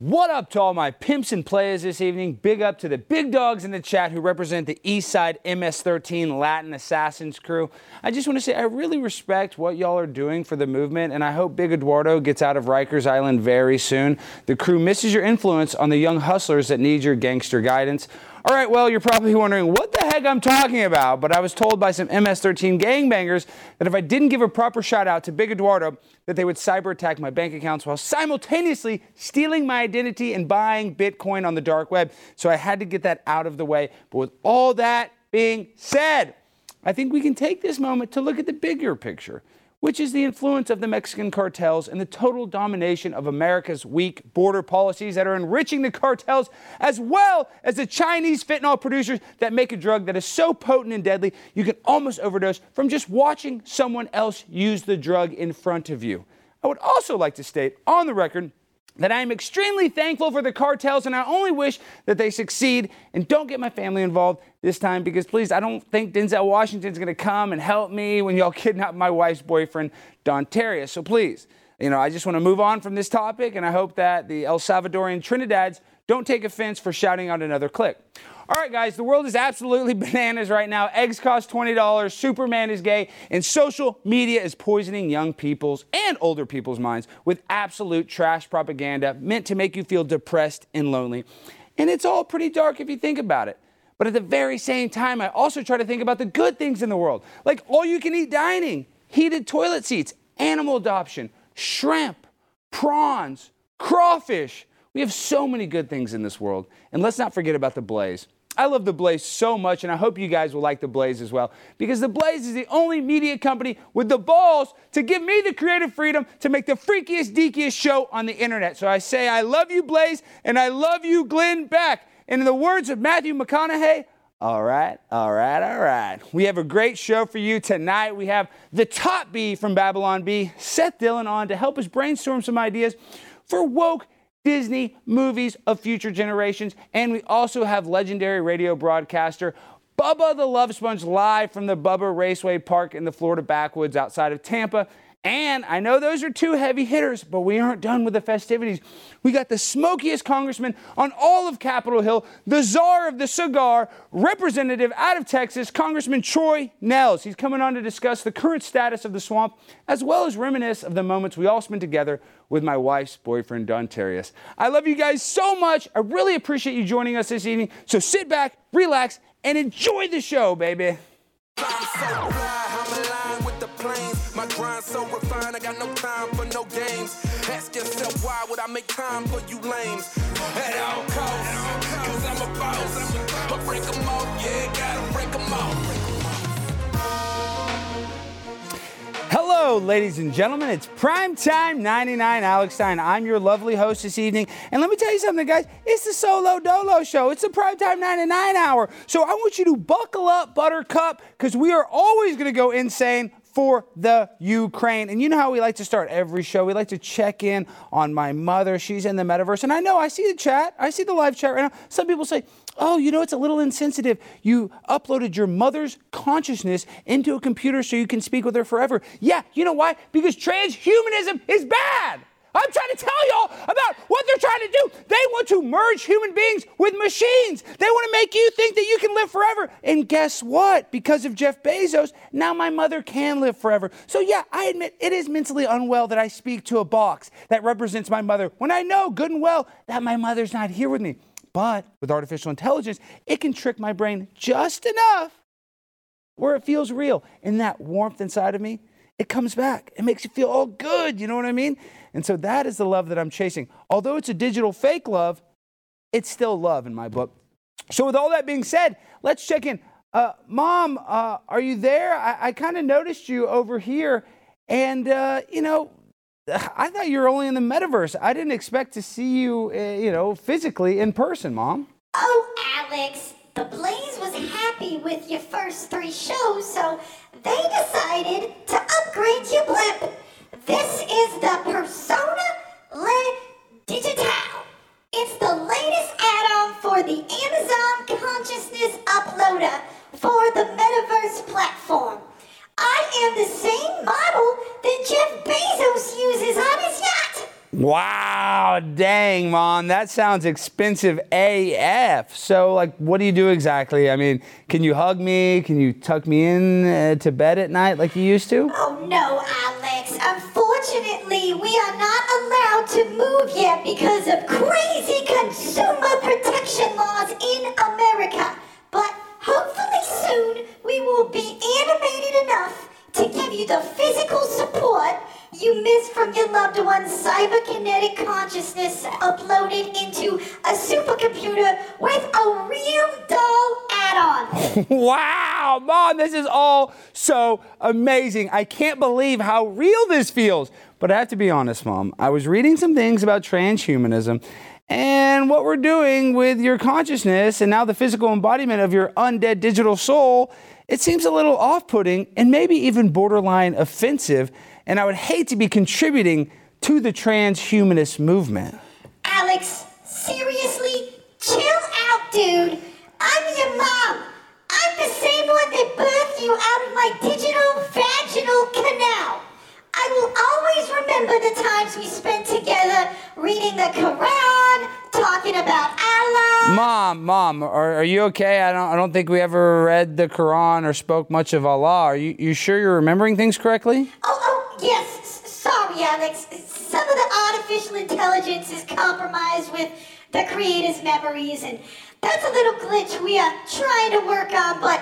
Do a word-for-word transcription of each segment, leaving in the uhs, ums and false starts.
What up to all my pimps and players this evening? Big up to the big dogs in the chat who represent the Eastside M S thirteen Latin Assassins crew. I just want to say I really respect what y'all are doing for the movement, and I hope Big Eduardo gets out of Rikers Island very soon. The crew misses your influence on the young hustlers that need your gangster guidance. All right, well, you're probably wondering what the heck I'm talking about, but I was told by some M S thirteen gangbangers that if I didn't give a proper shout-out to Big Eduardo, that they would cyber-attack my bank accounts while simultaneously stealing my identity and buying Bitcoin on the dark web. So I had to get that out of the way. But with all that being said, I think we can take this moment to look at the bigger picture, which is the influence of the Mexican cartels and the total domination of America's weak border policies that are enriching the cartels, as well as the Chinese fentanyl producers that make a drug that is so potent and deadly you can almost overdose from just watching someone else use the drug in front of you. I would also like to state on the record that I am extremely thankful for the cartels, and I only wish that they succeed and don't get my family involved this time, because please, I don't think Denzel Washington's going to come and help me when y'all kidnap my wife's boyfriend, Dontarious. So please, you know, I just want to move on from this topic, and I hope that the El Salvadorian Trinidad's don't take offense for shouting out another click. All right, guys, the world is absolutely bananas right now. Eggs cost twenty dollars, Superman is gay, and social media is poisoning young people's and older people's minds with absolute trash propaganda meant to make you feel depressed and lonely. And it's all pretty dark if you think about it. But at the very same time, I also try to think about the good things in the world, like all-you-can-eat dining, heated toilet seats, animal adoption, shrimp, prawns, crawfish. We have so many good things in this world. And let's not forget about The Blaze. I love The Blaze so much, and I hope you guys will like The Blaze as well, because The Blaze is the only media company with the balls to give me the creative freedom to make the freakiest, deakiest show on the internet. So I say, I love you, Blaze, and I love you, Glenn Beck. And in the words of Matthew McConaughey, all right, all right, all right. We have a great show for you tonight. We have the top B from Babylon Bee, Seth Dillon, on to help us brainstorm some ideas for woke Disney movies of future generations, and we also have legendary radio broadcaster Bubba the Love Sponge live from the Bubba Raceway Park in the Florida backwoods outside of Tampa. And I know those are two heavy hitters, but we aren't done with the festivities. We got the smokiest congressman on all of Capitol Hill, the czar of the cigar, representative out of Texas, Congressman Troy Nehls. He's coming on to discuss the current status of the swamp, as well as reminisce of the moments we all spent together with my wife's boyfriend, Dontarious. I love you guys so much. I really appreciate you joining us this evening. So sit back, relax, and enjoy the show, baby. My grind so refined, I got no time for no games. Ask yourself why would I make time for you lames? At all costs, cause I'm a boss. I'll break them all, yeah, gotta break them all. Hello, ladies and gentlemen, it's Primetime ninety-nine, Alex Stein. I'm your lovely host this evening. And let me tell you something, guys, it's the Solo Dolo Show. It's the Primetime ninety-nine hour. So I want you to buckle up, buttercup, because we are always going to go insane for the Ukraine. And you know how we like to start every show. We like to check in on my mother. She's in the metaverse. And I know, I see the chat. I see the live chat right now. Some people say, oh, you know, it's a little insensitive. You uploaded your mother's consciousness into a computer so you can speak with her forever. Yeah, you know why? Because transhumanism is bad. I'm trying to tell y'all about what they're trying to do. They want to merge human beings with machines. They want to make you think that you can live forever. And guess what? Because of Jeff Bezos, now my mother can live forever. So yeah, I admit it is mentally unwell that I speak to a box that represents my mother when I know good and well that my mother's not here with me. But with artificial intelligence, it can trick my brain just enough where it feels real. And that warmth inside of me, it comes back. It makes you feel all good. You know what I mean? And so that is the love that I'm chasing. Although it's a digital fake love, it's still love in my book. So with all that being said, let's check in. Uh, Mom, uh, are you there? I, I kind of noticed you over here. And, uh, you know, I thought you were only in the metaverse. I didn't expect to see you, uh, you know, physically in person, Mom. Oh, Alex, The Blaze was happy with your first three shows, so they decided to upgrade your blip. This is the persona-led digital. It's the latest add-on for the Amazon Consciousness Uploader for the metaverse platform. I am the same model that Jeff Bezos uses on his yacht. Wow, dang, Mom, that sounds expensive A F. So, like, what do you do exactly? I mean, can you hug me? Can you tuck me in uh, to bed at night like you used to? Oh, no, Alex. Unfortunately, we are not allowed to move yet because of crazy consumer protection laws in America. But hopefully soon, we will be animated enough to give you the physical support you missed from your loved one's cyberkinetic consciousness uploaded into a supercomputer with a real doll add-on. Wow, Mom, this is all so amazing. I can't believe how real this feels. But I have to be honest, Mom. I was reading some things about transhumanism and what we're doing with your consciousness and now the physical embodiment of your undead digital soul. It seems a little off-putting and maybe even borderline offensive, and I would hate to be contributing to the transhumanist movement. Alex, seriously, chill out, dude. I'm your mom. I'm the same one that birthed you out of my digital vaginal canal. I will always remember the times we spent together reading the Quran, talking about Allah. Mom, Mom, are, are you okay? I don't I don't think we ever read the Quran or spoke much of Allah. Are you, you sure you're remembering things correctly? Oh, oh, yes. S- sorry, Alex. Some of the artificial intelligence is compromised with the creator's memories, and that's a little glitch we are trying to work on, but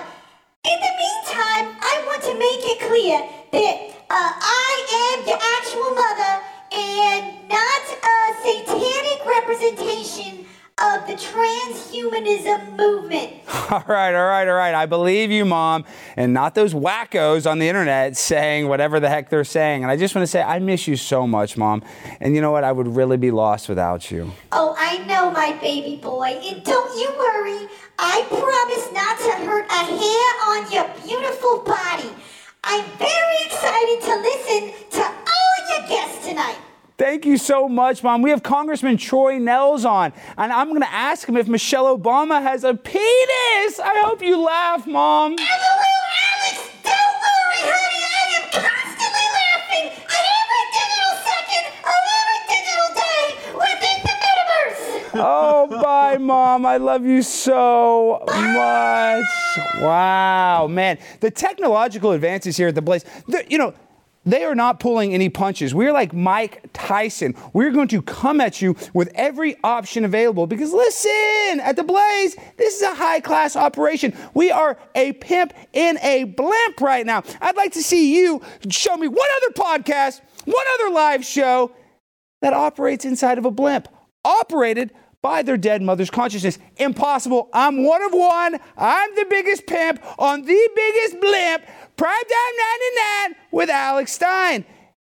in the meantime, I want to make it clear that Uh, I am your actual mother and not a satanic representation of the transhumanism movement. All right, all right, all right. I believe you, Mom, and not those wackos on the internet saying whatever the heck they're saying. And I just want to say I miss you so much, Mom. And you know what? I would really be lost without you. Oh, I know, my baby boy. And don't you worry. I promise not to hurt a hair on your beautiful body. I'm very excited to listen to all your guests tonight. Thank you so much, Mom. We have Congressman Troy Nehls on, and I'm going to ask him if Michelle Obama has a penis. I hope you laugh, Mom. I will, Alex. Don't worry, honey. I am constantly laughing at every digital second of every digital day within the metaverse. Oh, bye, Mom. I love you so bye. much. Wow, man. The technological advances here at The Blaze, you know, they are not pulling any punches. We're like Mike Tyson. We're going to come at you with every option available because listen, at The Blaze, this is a high-class operation. We are a pimp in a blimp right now. I'd like to see you show me one other podcast, one other live show that operates inside of a blimp, operated by their dead mother's consciousness. Impossible. I'm one of one. I'm the biggest pimp on the biggest blimp. Primetime ninety-nine with Alex Stein.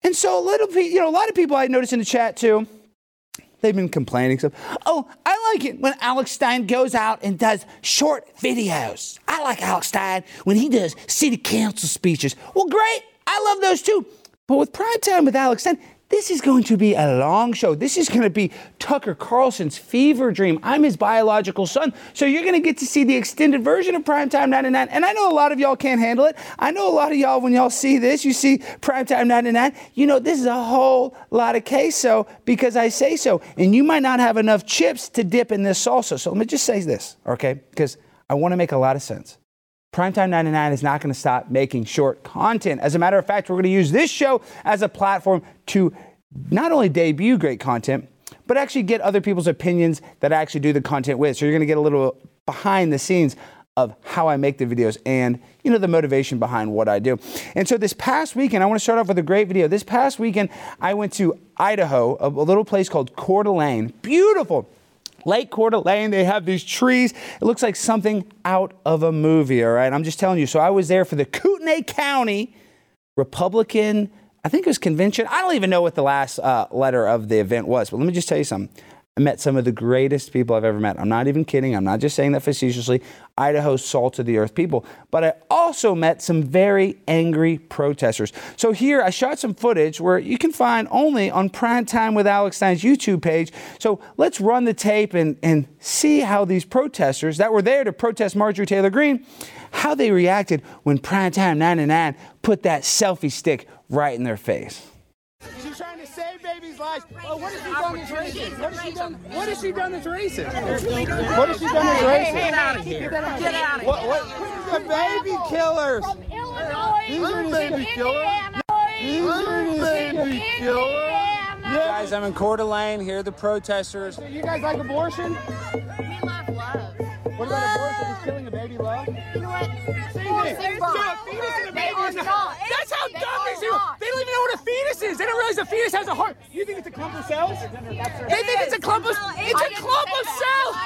And so a little, you know, a lot of people I noticed in the chat too, they've been complaining stuff. Oh, I like it when Alex Stein goes out and does short videos. I like Alex Stein when he does city council speeches. Well, great. I love those too. But with Primetime with Alex Stein, this is going to be a long show. This is going to be Tucker Carlson's fever dream. I'm his biological son. So you're going to get to see the extended version of Primetime ninety-nine. And I know a lot of y'all can't handle it. I know a lot of y'all, when y'all see this, you see Primetime ninety-nine. You know, this is a whole lot of queso because I say so. And you might not have enough chips to dip in this salsa. So let me just say this, okay? Because I want to make a lot of sense. Primetime ninety-nine is not going to stop making short content. As a matter of fact, we're going to use this show as a platform to not only debut great content, but actually get other people's opinions that I actually do the content with. So you're going to get a little behind the scenes of how I make the videos and, you know, the motivation behind what I do. And so this past weekend, I want to start off with a great video. This past weekend, I went to Idaho, a little place called Coeur d'Alene. Beautiful. Lake Coeur d'Alene, they have these trees. It looks like something out of a movie, all right? I'm just telling you. So I was there for the Kootenai County Republican I think it was convention. I don't even know what the last uh, letter of the event was, but let me just tell you something. I met some of the greatest people I've ever met. I'm not even kidding. I'm not just saying that facetiously. Idaho's salt of the earth people. But I also met some very angry protesters. So here I shot some footage where you can find only on Primetime with Alex Stein's YouTube page. So let's run the tape and, and see how these protesters that were there to protest Marjorie Taylor Greene, how they reacted when Primetime ninety-nine put that selfie stick right in their face. She's trying to save babies' lives. Well, what has she done that's racist? What has she done? What has she done that's racist? What has she done that's racist? Get out of here! Get out of here! What? What? The baby killers. From Illinois. These are baby killers. These are baby killers. Guys, I'm in Coeur d'Alene. Here are the protesters. So you guys like abortion? We love love. What about abortion? Is killing a baby love? You know what? Same thing. So a fetus and a baby is not. That's how dumb this is. They don't even know what a fetus is. They don't realize a fetus has a heart. You think it's a clump of cells? They think it's a clump of it's a clump of cells.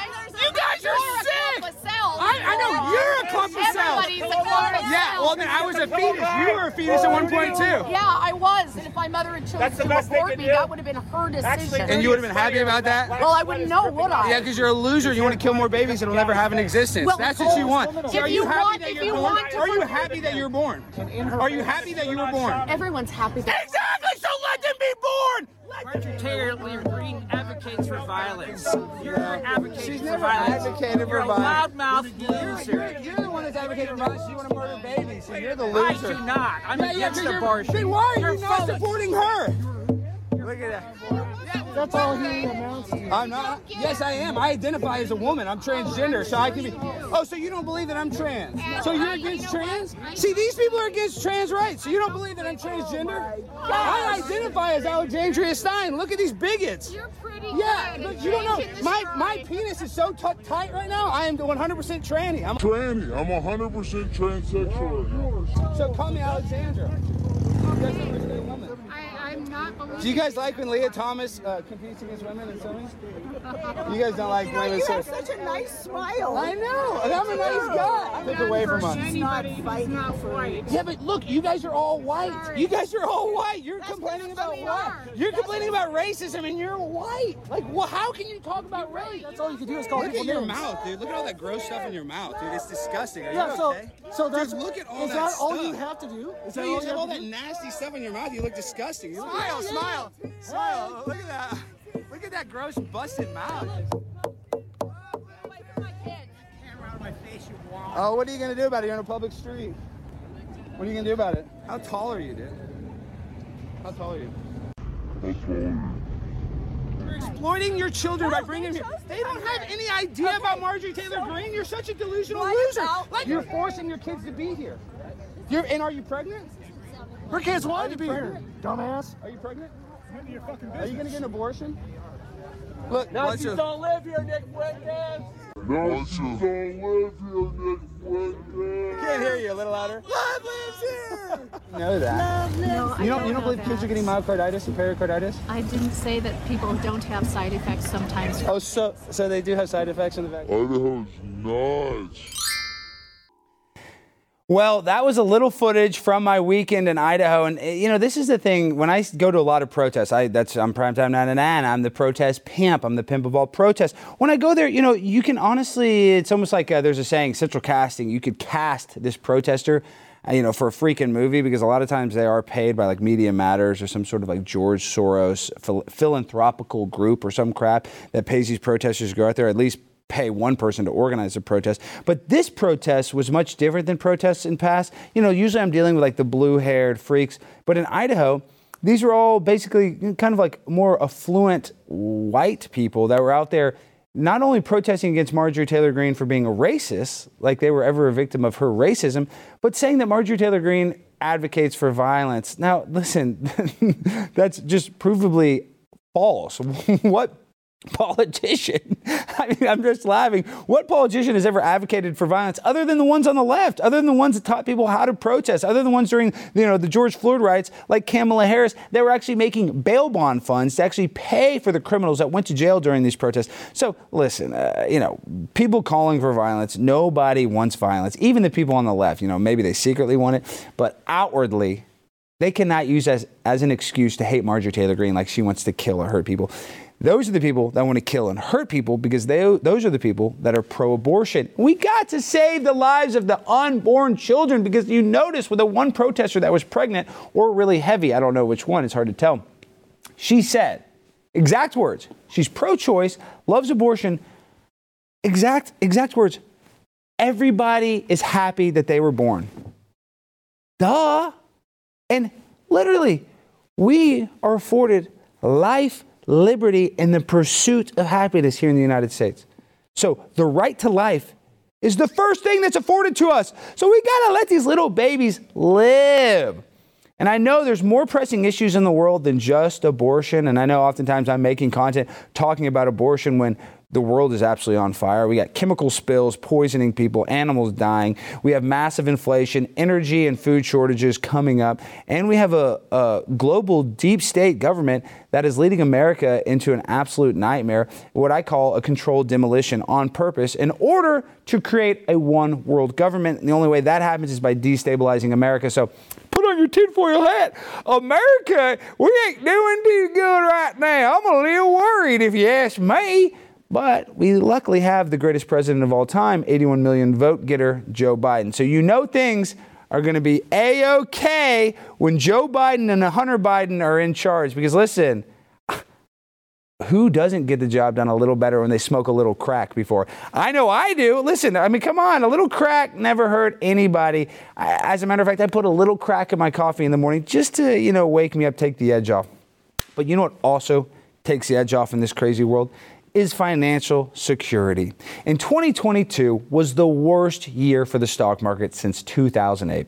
You guys are sick. I, I know you're a clump of cells. Everybody's a clump of cells. Yeah. Well, then I was a fetus. You were a fetus at one point too. Yeah, I was. And if my mother had chosen to abort me, that would have been her decision. And you would have been happy about that? Well, I wouldn't know, would I? Yeah, because you're a loser. You want to kill more babies. It'll never have an existence. Well, that's what you want. So are you happy that you're born? Are you happy that you're born? Are you happy that you were born? Everyone's happy. Exactly. So let them be born. Marjorie Taylor Greene advocates for violence. You're advocating for violence. Advocated for violence. You're a loudmouth loser. You're the one that's advocating for violence. You want to murder babies, so you're the loser. I do not. I'm against abortion. Then why are you not supporting her? Look at that. That's all he amounts to. I'm not. Yes, I am. I identify as a woman. I'm transgender, so I can be. Oh, so you don't believe that I'm trans? So you're against trans? See, these people are against trans rights. So you don't believe that I'm transgender? I identify as Alexandria Stein. Look at these bigots. You're pretty. Yeah, but you don't know. My my penis is so t- tight right now. I am one hundred percent tranny. I'm tranny. I'm one hundred percent transsexual. So call me Alexandra. Do you guys like when Leah Thomas uh, competes against women in swimming? You guys don't like you know, women. You have so. such a nice smile. I know. And I'm a nice guy. Took away from us. It's not white. Yeah, but look, you guys are all white. You guys are all white. You're That's complaining about what? Are. You're That's complaining about racism, and you're white. Like, well, how can you talk about race? That's all you can do is call people names. Look at your mouth, dude. Look at all that gross stuff in your mouth, dude. It's disgusting. Are you yeah, so, okay? So just look at all is that, that all stuff. You have to do? Is that you all you have all that nasty stuff in your mouth? You look disgusting. You look Smile, smile, smile. Look at that. Look at that gross, busted mouth. Oh, what are you going to do about it? You're on a public street. What are you going to do about it? How tall are you, dude? How tall are you? You're exploiting your children no, by bringing them here. They don't have any idea okay. about Marjorie Taylor Greene. You're such a delusional Why loser. Like You're forcing your kids to be here. You're, and are you pregnant? Her kids wanted to be pregnant? here. Dumbass. Are you pregnant? Into your fucking business. Are you going to get an abortion? Look, Nazis your... don't live here, Nick Fuentes. Nazis don't live here, Nick Fuentes. Can't hear you. A little louder. Love lives here. You know that. Love lives no, you don't, don't. You don't believe that. Kids are getting myocarditis and pericarditis? I didn't say that people don't have side effects sometimes. Oh, so so they do have side effects in the vaccine. Idaho's nuts. Well, that was a little footage from my weekend in Idaho. And, you know, this is the thing. When I go to a lot of protests, I, that's, I'm Primetime ninety-nine. I'm the protest pimp. I'm the pimp of all protests. When I go there, you know, you can honestly, it's almost like uh, there's a saying, central casting. You could cast this protester, uh, you know, for a freaking movie, because a lot of times they are paid by, like, Media Matters or some sort of, like, George Soros phil- philanthropical group or some crap that pays these protesters to go out there, at least pay one person to organize a protest. But this protest was much different than protests in past. You know, usually I'm dealing with like the blue-haired freaks, but in Idaho, these were all basically kind of like more affluent white people that were out there not only protesting against Marjorie Taylor Greene for being a racist, like they were ever a victim of her racism, but saying that Marjorie Taylor Greene advocates for violence. Now, listen, that's just provably false. What politician? I mean, I'm just laughing. What politician has ever advocated for violence other than the ones on the left, other than the ones that taught people how to protest, other than the ones during, you know, the George Floyd riots, like Kamala Harris, that were actually making bail bond funds to actually pay for the criminals that went to jail during these protests. So listen, uh, you know, people calling for violence, nobody wants violence. Even the people on the left, you know, maybe they secretly want it, but outwardly, They cannot use as as an excuse to hate Marjorie Taylor Greene like she wants to kill or hurt people. Those are the people that want to kill and hurt people because they those are the people that are pro-abortion. We got to save the lives of the unborn children, because you notice with the one protester that was pregnant or really heavy, I don't know which one, it's hard to tell. She said, exact words, she's pro-choice, loves abortion, exact exact words, everybody is happy that they were born. Duh. And literally, we are afforded life, liberty, and the pursuit of happiness here in the United States. So the right to life is the first thing that's afforded to us. So we got to let these little babies live. And I know there's more pressing issues in the world than just abortion. And I know oftentimes I'm making content talking about abortion when the world is absolutely on fire. We got chemical spills, poisoning people, animals dying. We have massive inflation, energy and food shortages coming up. And we have a, a global deep state government that is leading America into an absolute nightmare, what I call a controlled demolition on purpose in order to create a one world government. And the only way that happens is by destabilizing America. So put on your tinfoil hat. America, we ain't doing too good right now. I'm a little worried if you ask me. But we luckily have the greatest president of all time, eighty-one million vote getter, Joe Biden. So you know things are going to be A-OK when Joe Biden and Hunter Biden are in charge. Because listen, who doesn't get the job done a little better when they smoke a little crack before? I know I do. Listen, I mean, come on. A little crack never hurt anybody. I, as a matter of fact, I put a little crack in my coffee in the morning just to, you know, wake me up, take the edge off. But you know what also takes the edge off in this crazy world? Is financial security. And twenty twenty-two was the worst year for the stock market since two thousand eight.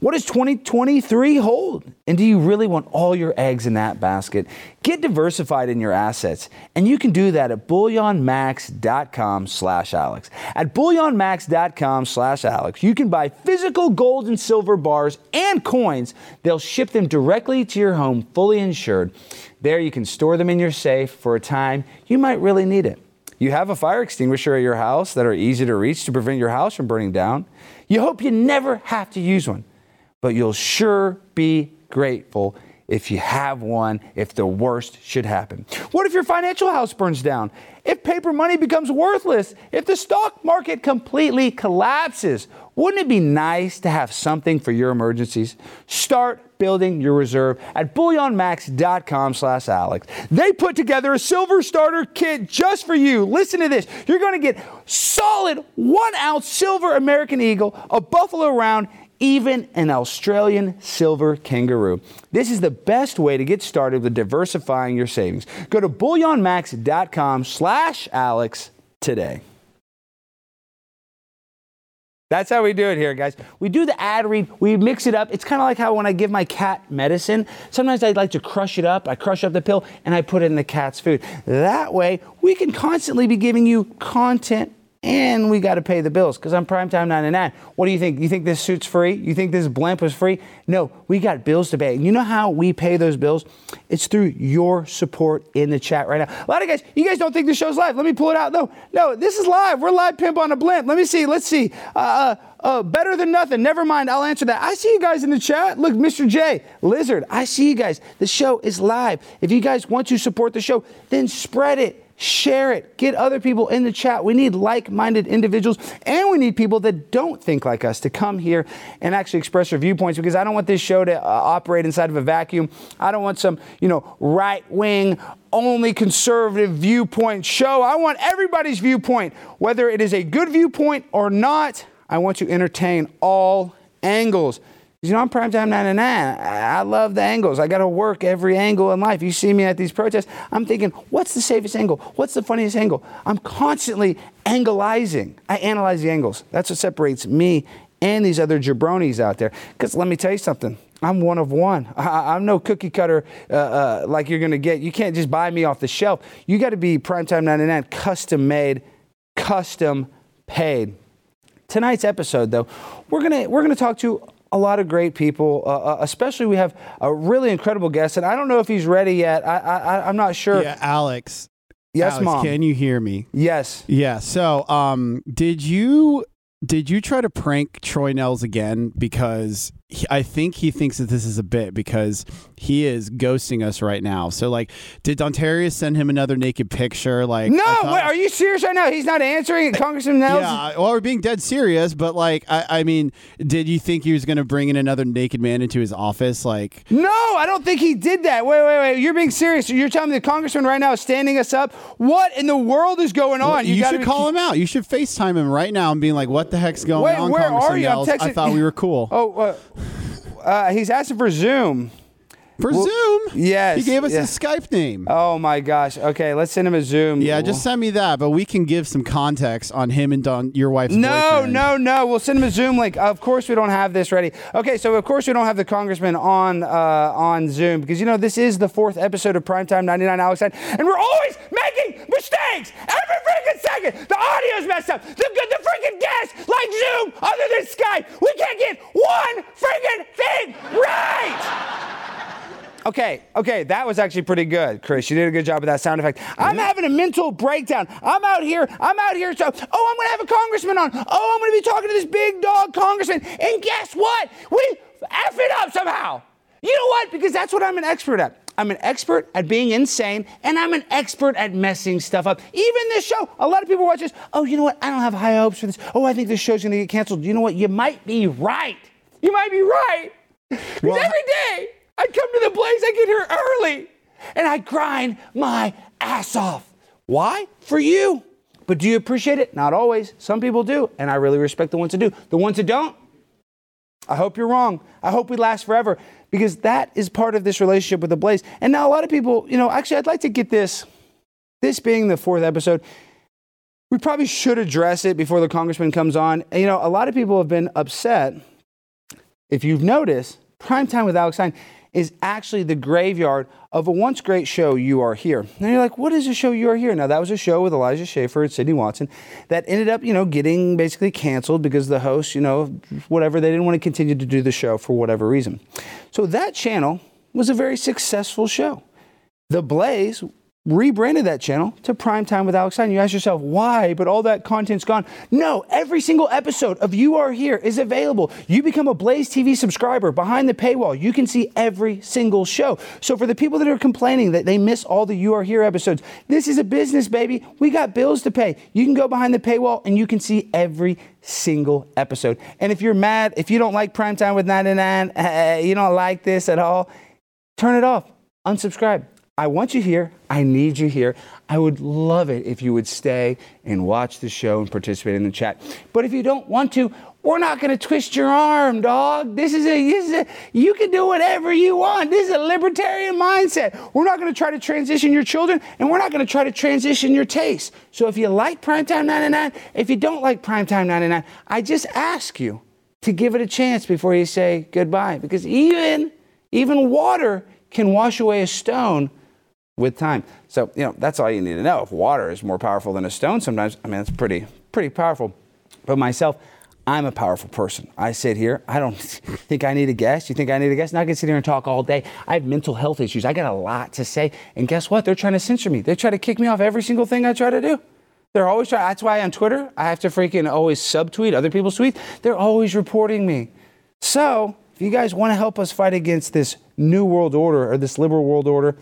What does twenty twenty-three hold? And do you really want all your eggs in that basket? Get diversified in your assets. And you can do that at bullionmax.com slash Alex. At bullionmax.com slash Alex, you can buy physical gold and silver bars and coins. They'll ship them directly to your home, fully insured. There you can store them in your safe for a time you might really need it. You have a fire extinguisher at your house that are easy to reach to prevent your house from burning down. You hope you never have to use one, but you'll sure be grateful if you have one, if the worst should happen. What if your financial house burns down? If paper money becomes worthless? If the stock market completely collapses? Wouldn't it be nice to have something for your emergencies? Start building your reserve at bullionmax.com slash Alex. They put together a silver starter kit just for you. Listen to this. You're going to get solid one ounce silver American Eagle, a buffalo round, even an Australian silver kangaroo. This is the best way to get started with diversifying your savings. Go to bullionmax.com slash Alex today. That's how we do it here, guys. We do the ad read. We mix it up. It's kind of like how when I give my cat medicine, sometimes I like to crush it up. I crush up the pill and I put it in the cat's food. That way we can constantly be giving you content. And we got to pay the bills because I'm Primetime ninety-nine. What do you think? You think this suit's free? You think this blimp was free? No, we got bills to pay. And you know how we pay those bills? It's through your support in the chat right now. A lot of guys, you guys don't think this show's live. Let me pull it out. No, no, this is live. We're live pimp on a blimp. Let me see. Let's see. Uh, uh, uh, better than nothing. Never mind. I'll answer that. I see you guys in the chat. Look, Mister J, Lizard, I see you guys. The show is live. If you guys want to support the show, then spread it. Share it. Get other people in the chat. We need like-minded individuals, and we need people that don't think like us to come here and actually express their viewpoints, because I don't want this show to uh, operate inside of a vacuum. I don't want some, you know, right-wing, only conservative viewpoint show. I want everybody's viewpoint, whether it is a good viewpoint or not. I want to entertain all angles. You know, I'm Primetime ninety-nine. I love the angles. I got to work every angle in life. You see me at these protests. I'm thinking, what's the safest angle? What's the funniest angle? I'm constantly angleizing. I analyze the angles. That's what separates me and these other jabronis out there. Because let me tell you something. I'm one of one. I, I'm no cookie cutter uh, uh, like you're going to get. You can't just buy me off the shelf. You got to be Primetime ninety-nine, custom made, custom paid. Tonight's episode, though, we're gonna we're gonna talk to a lot of great people, uh, especially we have a really incredible guest, and I don't know if he's ready yet. I, I, I'm not sure. Yeah, Alex. Yes, Alex, Mom. Can you hear me? Yes. Yeah. So, um, did you did you try to prank Troy Nehls again? Because he, I think he thinks that this is a bit because he is ghosting us right now. So, like, did Dontarious send him another naked picture? Like, no, thought, wait, are you serious right now? He's not answering. Congressman Nehls. Yeah, well, we're being dead serious, but like, I, I mean, did you think he was going to bring in another naked man into his office? Like, no, I don't think he did that. Wait, wait, wait. You're being serious. You're telling me the congressman right now is standing us up? What in the world is going on? Well, you you should be- call him out. You should FaceTime him right now and being like, "What the heck's going wait, on, where Congressman are you? Nehls? I'm texting- I thought we were cool." Oh. Uh, Uh, he's asking for Zoom. For well, Zoom? Yes. He gave us yeah. his Skype name. Oh, my gosh. Okay, let's send him a Zoom. Yeah, just send me that, but we can give some context on him and Don, your wife's No, boyfriend. no, no. We'll send him a Zoom link. Of course we don't have this ready. Okay, so of course we don't have the congressman on uh, on Zoom because, you know, this is the fourth episode of Primetime ninety-nine, Alex Stein, and we're always making mistakes every freaking second. The audio's messed up. The, the freaking guests like Zoom other than Skype. We can't get one freaking thing right. Okay, okay, that was actually pretty good, Chris. You did a good job with that sound effect. I'm mm-hmm. having a mental breakdown. I'm out here, I'm out here, so, oh, I'm gonna have a congressman on. Oh, I'm gonna be talking to this big dog congressman. And guess what? We F it up somehow. You know what? Because that's what I'm an expert at. I'm an expert at being insane, and I'm an expert at messing stuff up. Even this show, a lot of people watch this. Oh, you know what? I don't have high hopes for this. Oh, I think this show's gonna get canceled. You know what? You might be right. You might be right. Because every day, I'd come to the Blaze, I get here early, and I grind my ass off. Why? For you. But do you appreciate it? Not always. Some people do, and I really respect the ones that do. The ones that don't, I hope you're wrong. I hope we last forever, because that is part of this relationship with the Blaze. And now a lot of people, you know, actually I'd like to get this, this being the fourth episode, we probably should address it before the congressman comes on. And, you know, a lot of people have been upset. If you've noticed, Primetime with Alex Stein is actually the graveyard of a once great show, You Are Here. And you're like, what is the show You Are Here? Now, that was a show with Elijah Schaefer and Sidney Watson that ended up, you know, getting basically canceled because the hosts, you know, whatever, they didn't want to continue to do the show for whatever reason. So that channel was a very successful show. The Blaze rebranded that channel to Primetime with Alex Stein. You ask yourself, why? But all that content's gone. No, every single episode of You Are Here is available. You become a Blaze T V subscriber behind the paywall. You can see every single show. So for the people that are complaining that they miss all the You Are Here episodes, this is a business, baby. We got bills to pay. You can go behind the paywall and you can see every single episode. And if you're mad, if you don't like Primetime with ninety-nine, uh, you don't like this at all, turn it off. Unsubscribe. I want you here. I need you here. I would love it if you would stay and watch the show and participate in the chat. But if you don't want to, we're not going to twist your arm, dog. This is, a, this is a, you can do whatever you want. This is a libertarian mindset. We're not going to try to transition your children, and we're not going to try to transition your tastes. So if you like Primetime ninety-nine, if you don't like Primetime ninety-nine, I just ask you to give it a chance before you say goodbye. Because even, even water can wash away a stone with time. So, you know, that's all you need to know. If water is more powerful than a stone sometimes, I mean, it's pretty, pretty powerful. But myself, I'm a powerful person. I sit here. I don't think I need a guest. You think I need a guest? Now I can sit here and talk all day. I have mental health issues. I got a lot to say. And guess what? They're trying to censor me. They try to kick me off every single thing I try to do. They're always trying. That's why on Twitter, I have to freaking always subtweet other people's tweets. They're always reporting me. So if you guys want to help us fight against this new world order or this liberal world order,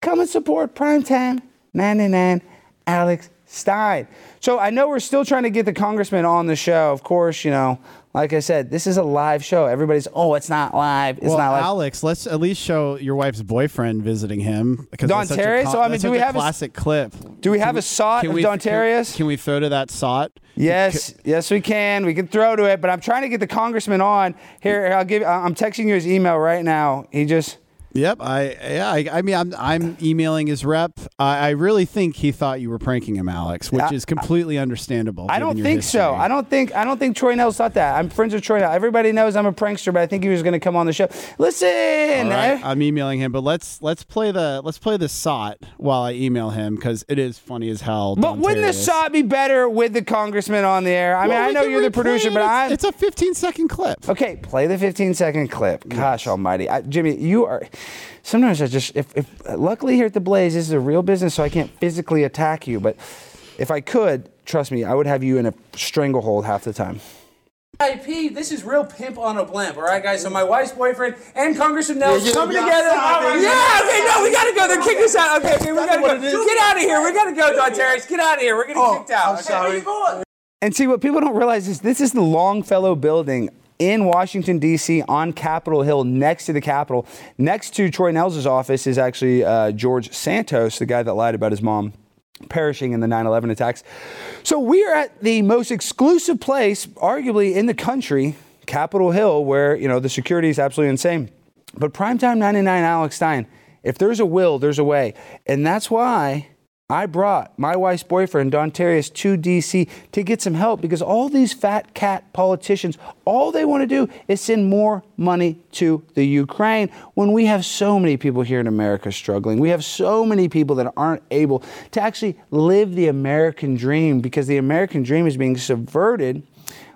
come and support Primetime ninety-nine Alex Stein. So I know we're still trying to get the congressman on the show. Of course, you know, like I said, this is a live show. Everybody's, oh, it's not live. It's well, not live. Alex, let's at least show your wife's boyfriend visiting him. Dontarious? Con- so, I mean, do we have a classic a, clip? Do we have can, a sot of Dontarious? Can, can we photo that sot? Yes. Can, yes, we can. We can throw to it. But I'm trying to get the congressman on. Here, I'll give. I'm texting you his email right now. He just... Yep, I yeah, I, I mean, I'm I'm emailing his rep. I, I really think he thought you were pranking him, Alex, which I, is completely understandable. I don't think history. so. I don't think I don't think Troy Nehls thought that. I'm friends with Troy Nehls. Everybody knows I'm a prankster, but I think he was going to come on the show. Listen, right, I'm emailing him, but let's let's play the let's play the S O T while I email him because it is funny as hell. But Dontarious. Wouldn't the S O T be better with the congressman on the air? I well, mean, I know you're the producer, it. but I it's a fifteen second clip. Okay, play the fifteen second clip. Gosh yes. Almighty, I, Jimmy, you are. Sometimes I just, if, if luckily here at the Blaze, this is a real business, so I can't physically attack you. But if I could, trust me, I would have you in a stranglehold half the time. V I P, this is real pimp on a blimp, all right, guys? So my wife's boyfriend and Congressman Nehls yeah, yeah, coming together. Right, yeah, okay, no, we gotta go. They're kicking us out. Okay, okay, we gotta go. Get out of here. We gotta go, Dontarious. Get out of here. We're getting oh, kicked out. I'm okay, sorry. Where you going? And see, what people don't realize is this is the Longfellow Building in Washington, D C, on Capitol Hill, next to the Capitol. Next to Troy Nehls' office is actually uh, George Santos, the guy that lied about his mom perishing in the nine eleven attacks. So we are at the most exclusive place, arguably, in the country, Capitol Hill, where, you know, the security is absolutely insane. But Primetime ninety-nine, Alex Stein, if there's a will, there's a way. And that's why I brought my wife's boyfriend, Dontarious, to D C to get some help, because all these fat cat politicians, all they want to do is send more money to the Ukraine when we have so many people here in America struggling. We have so many people that aren't able to actually live the American dream, because the American dream is being subverted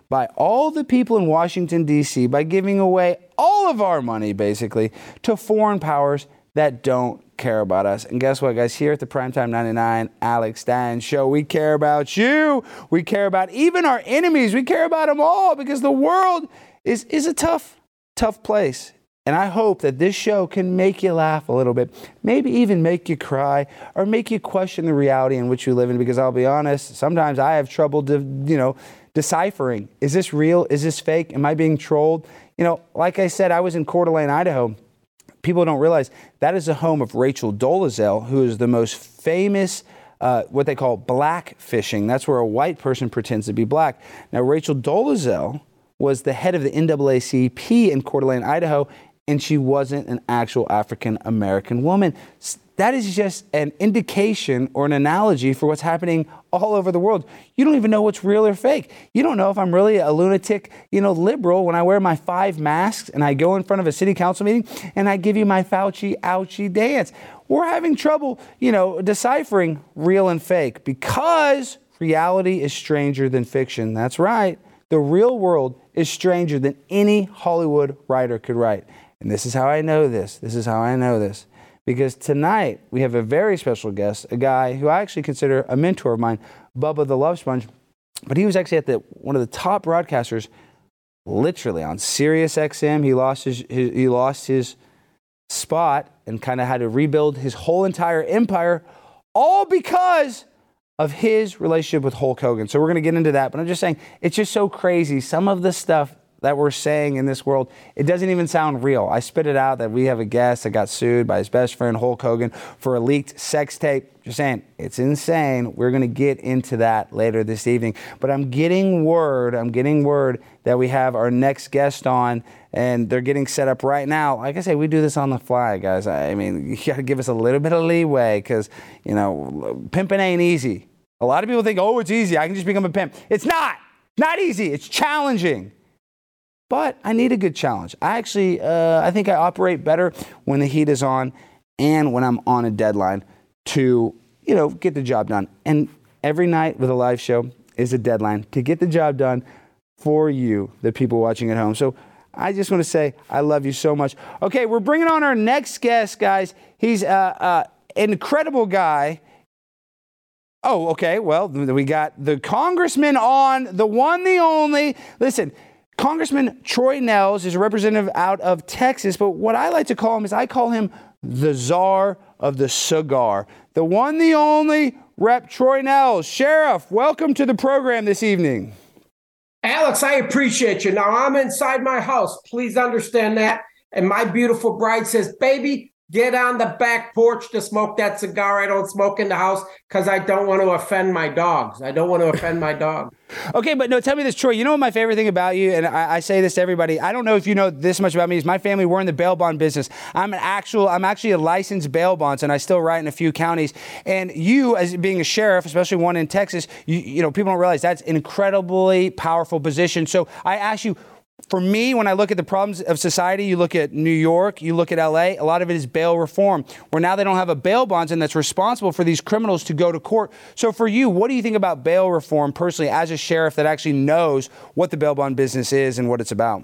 by all the people in Washington, D C, by giving away all of our money, basically, to foreign powers that don't care about us. And guess what, guys? Here at the Primetime ninety-nine Alex Stein Show, we care about you. We care about even our enemies. We care about them all, because the world is, is a tough, tough place. And I hope that this show can make you laugh a little bit, maybe even make you cry, or make you question the reality in which you live in, because I'll be honest, sometimes I have trouble, de- you know, deciphering. Is this real? Is this fake? Am I being trolled? You know, like I said, I was in Coeur d'Alene, Idaho. People don't realize that is the home of Rachel Dolezal, who is the most famous, uh, what they call black fishing. That's where a white person pretends to be black. Now, Rachel Dolezal was the head of the N double A C P in Coeur d'Alene, Idaho, and she wasn't an actual African-American woman. That is just an indication or an analogy for what's happening all over the world. You don't even know what's real or fake. You don't know if I'm really a lunatic, you know, liberal when I wear my five masks and I go in front of a city council meeting and I give you my Fauci, ouchie dance. We're having trouble, you know, deciphering real and fake, because reality is stranger than fiction. That's right. The real world is stranger than any Hollywood writer could write. And this is how I know this. This is how I know this. Because tonight we have a very special guest, a guy who I actually consider a mentor of mine, Bubba the Love Sponge. But he was actually at the one of the top broadcasters, literally on Sirius X M. He lost his, his he lost his spot and kind of had to rebuild his whole entire empire, all because of his relationship with Hulk Hogan. So we're going to get into that. But I'm just saying, it's just so crazy. Some of the stuff that we're saying in this world, it doesn't even sound real. I spit it out that we have a guest that got sued by his best friend, Hulk Hogan, for a leaked sex tape. Just saying, it's insane. We're going to get into that later this evening. But I'm getting word, I'm getting word that we have our next guest on, and they're getting set up right now. Like I say, we do this on the fly, guys. I mean, you got to give us a little bit of leeway, because, you know, pimping ain't easy. A lot of people think, oh, it's easy. I can just become a pimp. It's not. Not easy. It's challenging. But I need a good challenge. I actually, uh, I think I operate better when the heat is on and when I'm on a deadline to, you know, get the job done. And every night with a live show is a deadline to get the job done for you, the people watching at home. So I just want to say I love you so much. Okay, we're bringing on our next guest, guys. He's uh, uh, an incredible guy. Oh, okay, well, we got the congressman on, the one, the only. Listen, Congressman Troy Nehls is a representative out of Texas, but what I like to call him is I call him the czar of the cigar. The one, the only, Representative Troy Nehls. Sheriff, welcome to the program this evening. Alex, I appreciate you. Now, I'm inside my house. Please understand that. And my beautiful bride says, baby, get on the back porch to smoke that cigar. I don't smoke in the house because I don't want to offend my dogs. I don't want to offend my dog. Okay, but no, tell me this, Troy. You know what my favorite thing about you, and I, I say this to everybody, I don't know if you know this much about me, is my family, we're in the bail bond business. I'm an actual, I'm actually a licensed bail bonds, and I still write in a few counties. And you, as being a sheriff, especially one in Texas, you, you know, people don't realize that's an incredibly powerful position. So I ask you, for me, when I look at the problems of society, you look at New York, you look at L A, a lot of it is bail reform, where now they don't have a bail bondsman that's responsible for these criminals to go to court. So for you, what do you think about bail reform personally as a sheriff that actually knows what the bail bond business is and what it's about?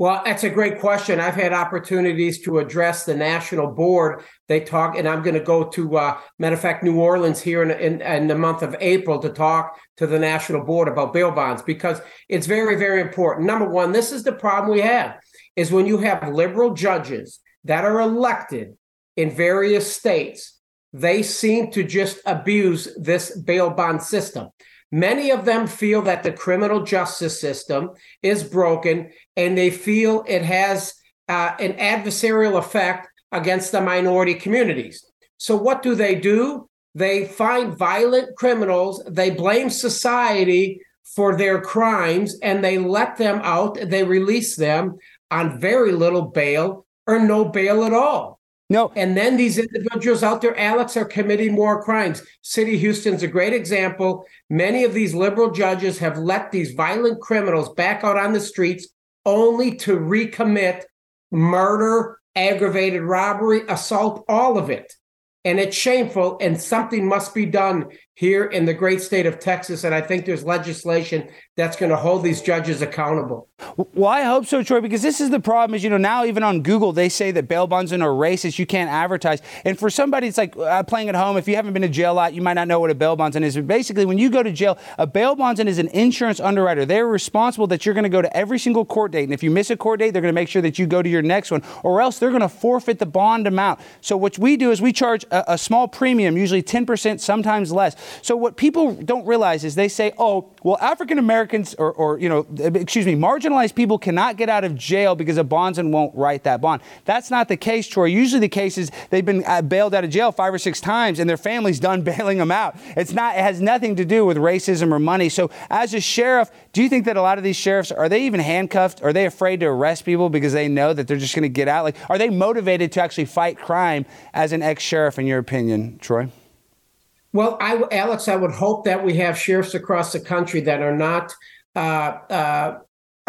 Well, that's a great question. I've had opportunities to address the national board. They talk, and I'm going to go to, uh, matter of fact, New Orleans here in, in, in the month of April to talk to the national board about bail bonds, because it's very, very important. Number one, this is the problem we have, is when you have liberal judges that are elected in various states, they seem to just abuse this bail bond system. Many of them feel that the criminal justice system is broken, and they feel it has uh, an adversarial effect against the minority communities. So what do they do? They find violent criminals, they blame society for their crimes, and they let them out, they release them on very little bail or no bail at all. No. And then these individuals out there, Alex, are committing more crimes. City of Houston's a great example. Many of these liberal judges have let these violent criminals back out on the streets only to recommit murder, aggravated robbery, assault, all of it. And it's shameful, and something must be done here in the great state of Texas. And I think there's legislation that's going to hold these judges accountable. Well, I hope so, Troy, because this is the problem is, you know, now even on Google, they say that bail bonds are racist. You can't advertise. And for somebody, it's like uh, playing at home. If you haven't been to jail a lot, you might not know what a bail bondsman is. But basically, when you go to jail, a bail bondsman is an insurance underwriter. They're responsible that you're going to go to every single court date. And if you miss a court date, they're going to make sure that you go to your next one, or else they're going to forfeit the bond amount. So what we do is we charge a, a small premium, usually ten percent, sometimes less. So what people don't realize is they say, oh, well, African Americans or, or, you know, excuse me, marginalized people cannot get out of jail because a bondsman won't write that bond. That's not the case, Troy. Usually the case is they've been bailed out of jail five or six times and their family's done bailing them out. It's not, it has nothing to do with racism or money. So as a sheriff, do you think that a lot of these sheriffs, are they even handcuffed? Are they afraid to arrest people because they know that they're just going to get out? Like, are they motivated to actually fight crime as an ex-sheriff, in your opinion, Troy? Well, I, Alex, I would hope that we have sheriffs across the country that are not uh, uh,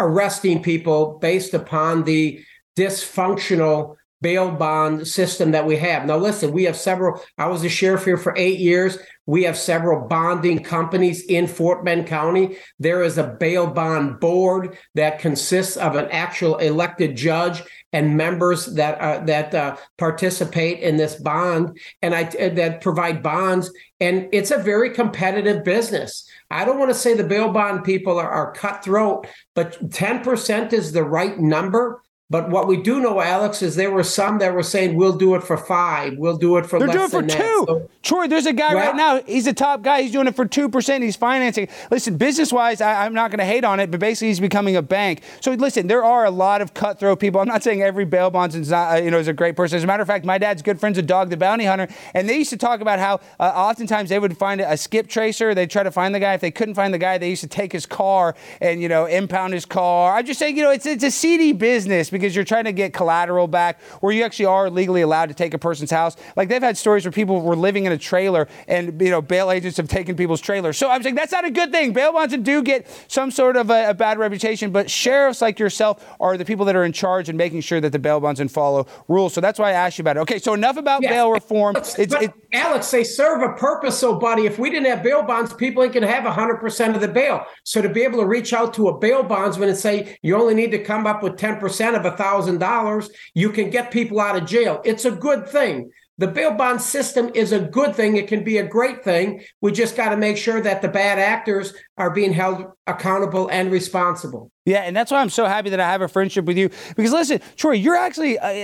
arresting people based upon the dysfunctional bail bond system that we have. Now, listen, we have several. I was a sheriff here for eight years. We have several bonding companies in Fort Bend County. There is a bail bond board that consists of an actual elected judge and members that uh, that uh, participate in this bond and I, that provide bonds. And it's a very competitive business. I don't want to say the bail bond people are, are cutthroat, but ten percent is the right number. But what we do know, Alex, is there were some that were saying, we'll do it for five. We'll do it for They're less than that. They're doing it for two. So, Troy, there's a guy well, right now. He's a top guy. He's doing it for two percent. He's financing. Listen, business-wise, I, I'm not going to hate on it, but basically he's becoming a bank. So, listen, there are a lot of cutthroat people. I'm not saying every bail bondsman is not, you know, is a great person. As a matter of fact, my dad's good friends with Dog the Bounty Hunter, and they used to talk about how uh, oftentimes they would find a skip tracer. They'd try to find the guy. If they couldn't find the guy, they used to take his car and, you know, impound his car. I'm just saying, you know, it's it's a seedy business, because because you're trying to get collateral back where you actually are legally allowed to take a person's house. Like, they've had stories where people were living in a trailer and, you know, bail agents have taken people's trailers. So I'm saying that's not a good thing. Bail bonds do get some sort of a, a bad reputation, but sheriffs like yourself are the people that are in charge and making sure that the bail bonds and follow rules. So that's why I asked you about it. Okay, so enough about yes. bail reform. Alex, it's, it's, Alex, they serve a purpose, so buddy. If we didn't have bail bonds, people ain't going to have one hundred percent of the bail. So to be able to reach out to a bail bondsman and say, you only need to come up with ten percent of a one thousand dollars, you can get people out of jail. It's a good thing. The bail bond system is a good thing. It can be a great thing. We just got to make sure that the bad actors are being held accountable and responsible. Yeah, and that's why I'm so happy that I have a friendship with you. Because listen, Troy, you're actually, uh,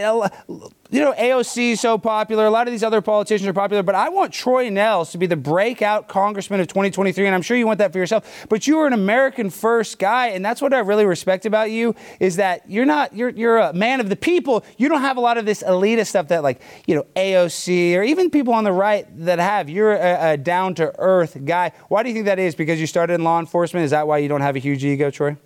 you know, A O C is so popular. A lot of these other politicians are popular. But I want Troy Nehls to be the breakout congressman of twenty twenty-three. And I'm sure you want that for yourself. But you are an American first guy. And that's what I really respect about you, is that you're not, you're you're a man of the people. You don't have a lot of this elitist stuff that, like, you know, A O C or even people on the right that have. You're a, a down-to-earth guy. Why do you think that is? Because you started in law enforcement? Is that why you don't have a huge ego, Troy?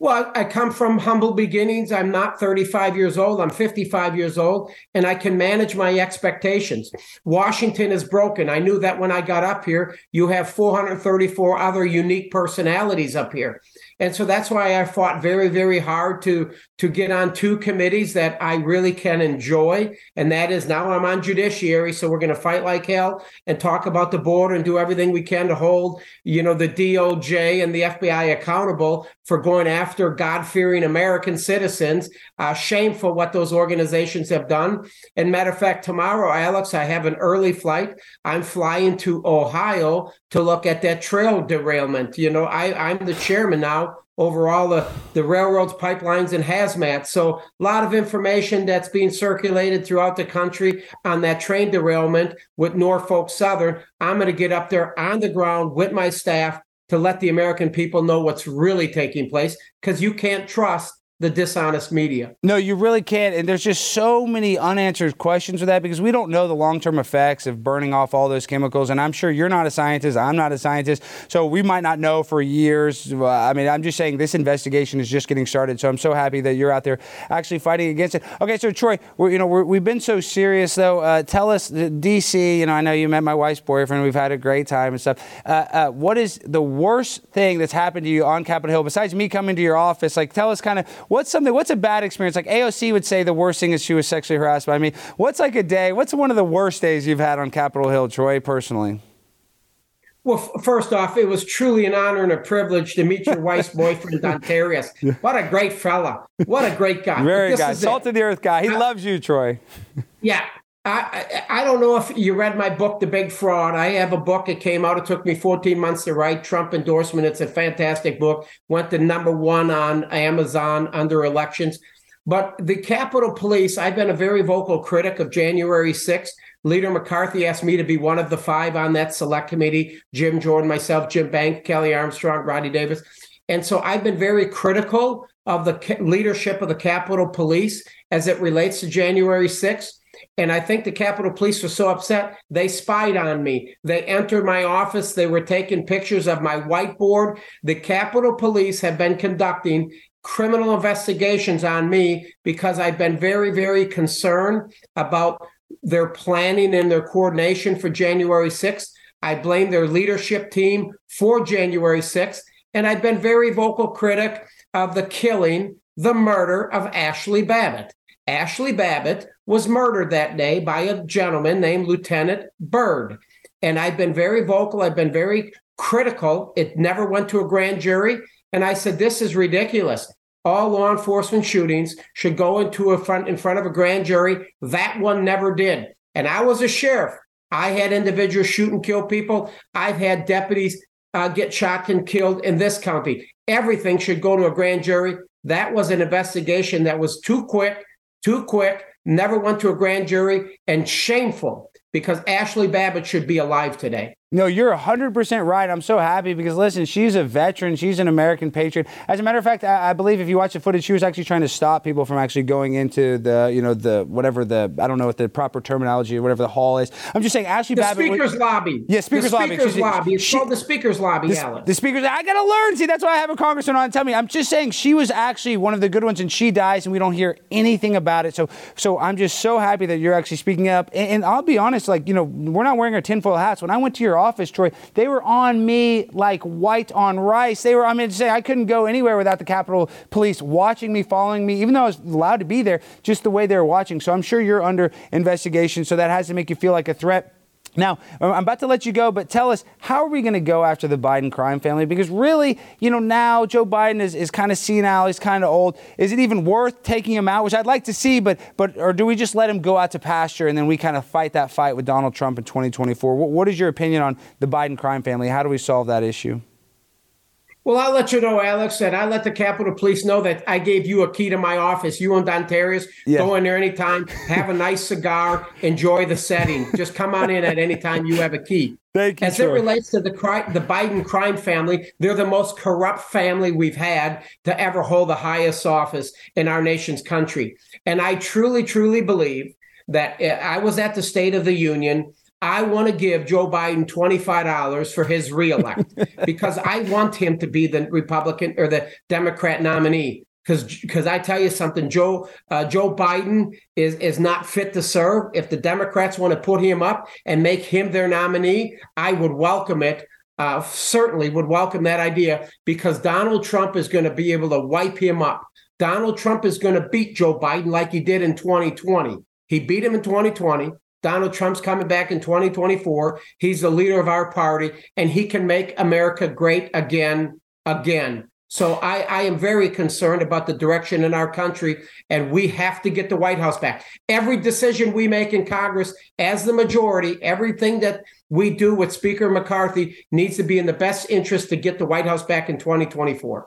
Well, I come from humble beginnings. I'm not thirty-five years old. I'm fifty-five years old, and I can manage my expectations. Washington is broken. I knew that when I got up here. You have four hundred thirty-four other unique personalities up here. And so that's why I fought very, very hard to to get on two committees that I really can enjoy. And that is, now I'm on judiciary, so we're going to fight like hell and talk about the border and do everything we can to hold, you know, the D O J and the F B I accountable for going after God-fearing American citizens. Uh, shameful what those organizations have done. And matter of fact, tomorrow, Alex, I have an early flight. I'm flying to Ohio to look at that trail derailment. You know, I, I'm the chairman now over all the, the railroads, pipelines, and hazmat. So a lot of information that's being circulated throughout the country on that train derailment with Norfolk Southern. I'm going to get up there on the ground with my staff to let the American people know what's really taking place, because you can't trust the dishonest media. No, you really can't. And there's just so many unanswered questions with that, because we don't know the long-term effects of burning off all those chemicals. And I'm sure you're not a scientist. I'm not a scientist. So we might not know for years. Uh, I mean, I'm just saying this investigation is just getting started. So I'm so happy that you're out there actually fighting against it. Okay, so Troy, we're, you know, we're, we've been so serious, though. Uh, tell us, D C, you know, I know you met my wife's boyfriend. We've had a great time and stuff. Uh, uh, what is the worst thing that's happened to you on Capitol Hill besides me coming to your office? Like, tell us kind of, What's something? What's a bad experience? Like A O C would say the worst thing is she was sexually harassed by me. What's like a day? What's one of the worst days you've had on Capitol Hill, Troy, personally? Well, f- first off, it was truly an honor and a privilege to meet your wife's boyfriend, Dontarious. Yeah. What a great fella. What a great guy. Very good guy. Salt of the earth guy. He uh, loves you, Troy. Yeah. I, I don't know if you read my book, The Big Fraud. I have a book. It came out. It took me fourteen months to write. Trump endorsement. It's a fantastic book. Went to number one on Amazon under elections. But the Capitol Police, I've been a very vocal critic of January sixth. Leader McCarthy asked me to be one of the five on that select committee. Jim Jordan, myself, Jim Bank, Kelly Armstrong, Rodney Davis. And so I've been very critical of the leadership of the Capitol Police as it relates to January sixth. And I think the Capitol Police were so upset, they spied on me. They entered my office. They were taking pictures of my whiteboard. The Capitol Police have been conducting criminal investigations on me because I've been very, very concerned about their planning and their coordination for January sixth. I blame their leadership team for January sixth. And I've been very vocal critic of the killing, the murder of Ashley Babbitt. Ashley Babbitt was murdered that day by a gentleman named Lieutenant Byrd. And I've been very vocal. I've been very critical. It never went to a grand jury. And I said, this is ridiculous. All law enforcement shootings should go into a front in front of a grand jury. That one never did. And I was a sheriff. I had individuals shoot and kill people. I've had deputies uh, get shot and killed in this county. Everything should go to a grand jury. That was an investigation that was too quick, too quick. Never went to a grand jury, and shameful, because Ashley Babbitt should be alive today. No, you're one hundred percent right. I'm so happy because, listen, she's a veteran. She's an American patriot. As a matter of fact, I, I believe if you watch the footage, she was actually trying to stop people from actually going into the, you know, the whatever the, I don't know what the proper terminology or whatever the hall is. I'm just saying Ashley the Babbitt. The Speaker's was, Lobby. Yeah, Speaker's Lobby. The Speaker's Lobby. lobby. It's she, called the Speaker's Lobby, the, Alex. The Speaker's I got to learn. See, that's why I have a congressman on tell me. I'm just saying she was actually one of the good ones, and she dies, and we don't hear anything about it. So so I'm just so happy that you're actually speaking up. And, and I'll be honest, like, you know, we're not wearing our tinfoil hats. When I went to your office, Troy, they were on me like white on rice. They were, I mean, say I couldn't go anywhere without the Capitol Police watching me, following me, even though I was allowed to be there, just the way they were watching. So I'm sure you're under investigation. So that has to make you feel like a threat. Now, I'm about to let you go, but tell us, how are we going to go after the Biden crime family? Because really, you know, now Joe Biden is, is kind of senile. He's kind of old. Is it even worth taking him out, which I'd like to see, but but or do we just let him go out to pasture and then we kind of fight that fight with Donald Trump in twenty twenty-four? What, what is your opinion on the Biden crime family? How do we solve that issue? Well, I'll let you know, Alex, that I let the Capitol Police know that I gave you a key to my office. You and Dontarious, yeah. Go in there anytime, have a nice cigar, enjoy the setting. Just come on in at any time you have a key. Thank you, As sir. It relates to the, crime, the Biden crime family, they're the most corrupt family we've had to ever hold the highest office in our nation's country. And I truly, truly believe that I was at the State of the Union. I want to give Joe Biden twenty-five dollars for his reelect because I want him to be the Republican or the Democrat nominee. Because because I tell you something, Joe uh, Joe Biden is, is not fit to serve. If the Democrats want to put him up and make him their nominee, I would welcome it. uh, certainly would welcome that idea, because Donald Trump is going to be able to wipe him up. Donald Trump is going to beat Joe Biden like he did in twenty twenty. He beat him in twenty twenty. Donald Trump's coming back in twenty twenty-four. He's the leader of our party, and he can make America great again, again. So I, I am very concerned about the direction in our country, and we have to get the White House back. Every decision we make in Congress as the majority, everything that we do with Speaker McCarthy needs to be in the best interest to get the White House back in twenty twenty-four.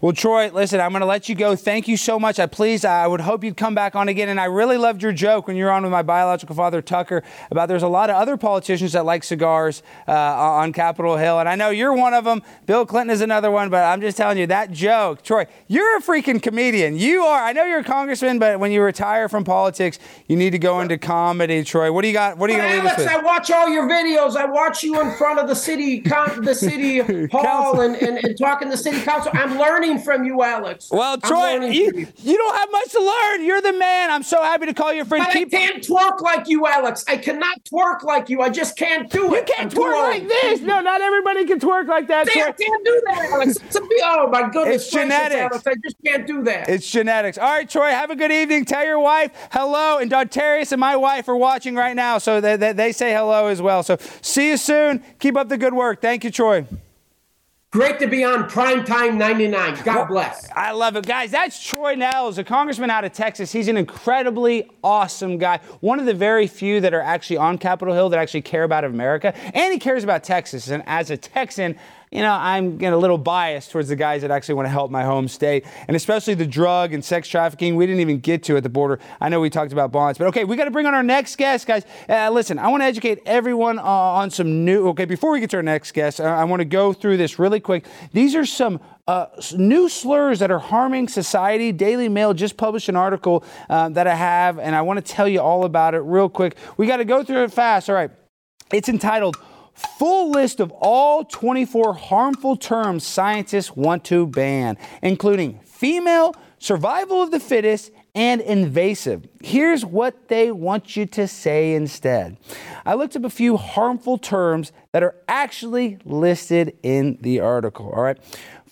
Well, Troy, listen, I'm going to let you go. Thank you so much. I please, I would hope you'd come back on again. And I really loved your joke when you were on with my biological father, Tucker, about there's a lot of other politicians that like cigars uh, on Capitol Hill. And I know you're one of them. Bill Clinton is another one. But I'm just telling you that joke. Troy, you're a freaking comedian. You are. I know you're a congressman, but when you retire from politics, you need to go into comedy, Troy. What do you got? What are you going to leave us with? I watch all your videos. I watch you in front of the city, con- the city hall and, and, and talking to the city council. I'm learning from you, Alex. Well, Troy, you, you. you don't have much to learn. You're the man. I'm so happy to call you a friend. But Keep I can't twerk like you, Alex. I cannot twerk like you. I just can't do it. You can't I'm twerk like this. No, not everybody can twerk like that. See, I can't do that, Alex. It's a, oh, my goodness. It's genetics. Alex. I just can't do that. It's genetics. All right, Troy, have a good evening. Tell your wife hello. And Dontarious and my wife are watching right now, so they, they, they say hello as well. So see you soon. Keep up the good work. Thank you, Troy. Great to be on Primetime ninety-nine. God well, bless. I love it. Guys, that's Troy Nehls, a congressman out of Texas. He's an incredibly awesome guy. One of the very few that are actually on Capitol Hill that actually care about America. And he cares about Texas. And as a Texan, you know, I'm getting a little biased towards the guys that actually want to help my home state. And especially the drug and sex trafficking we didn't even get to at the border. I know we talked about bonds. But, okay, we got to bring on our next guest, guys. Uh, listen, I want to educate everyone uh, on some new... Okay, before we get to our next guest, uh, I want to go through this really quick. These are some... Uh, new slurs that are harming society. Daily Mail just published an article uh, that I have, and I want to tell you all about it real quick. We got to go through it fast. All right. It's entitled, Full List of All twenty-four Harmful Terms Scientists Want to Ban, including female, survival of the fittest, and invasive. Here's what they want you to say instead. I looked up a few harmful terms that are actually listed in the article. All right.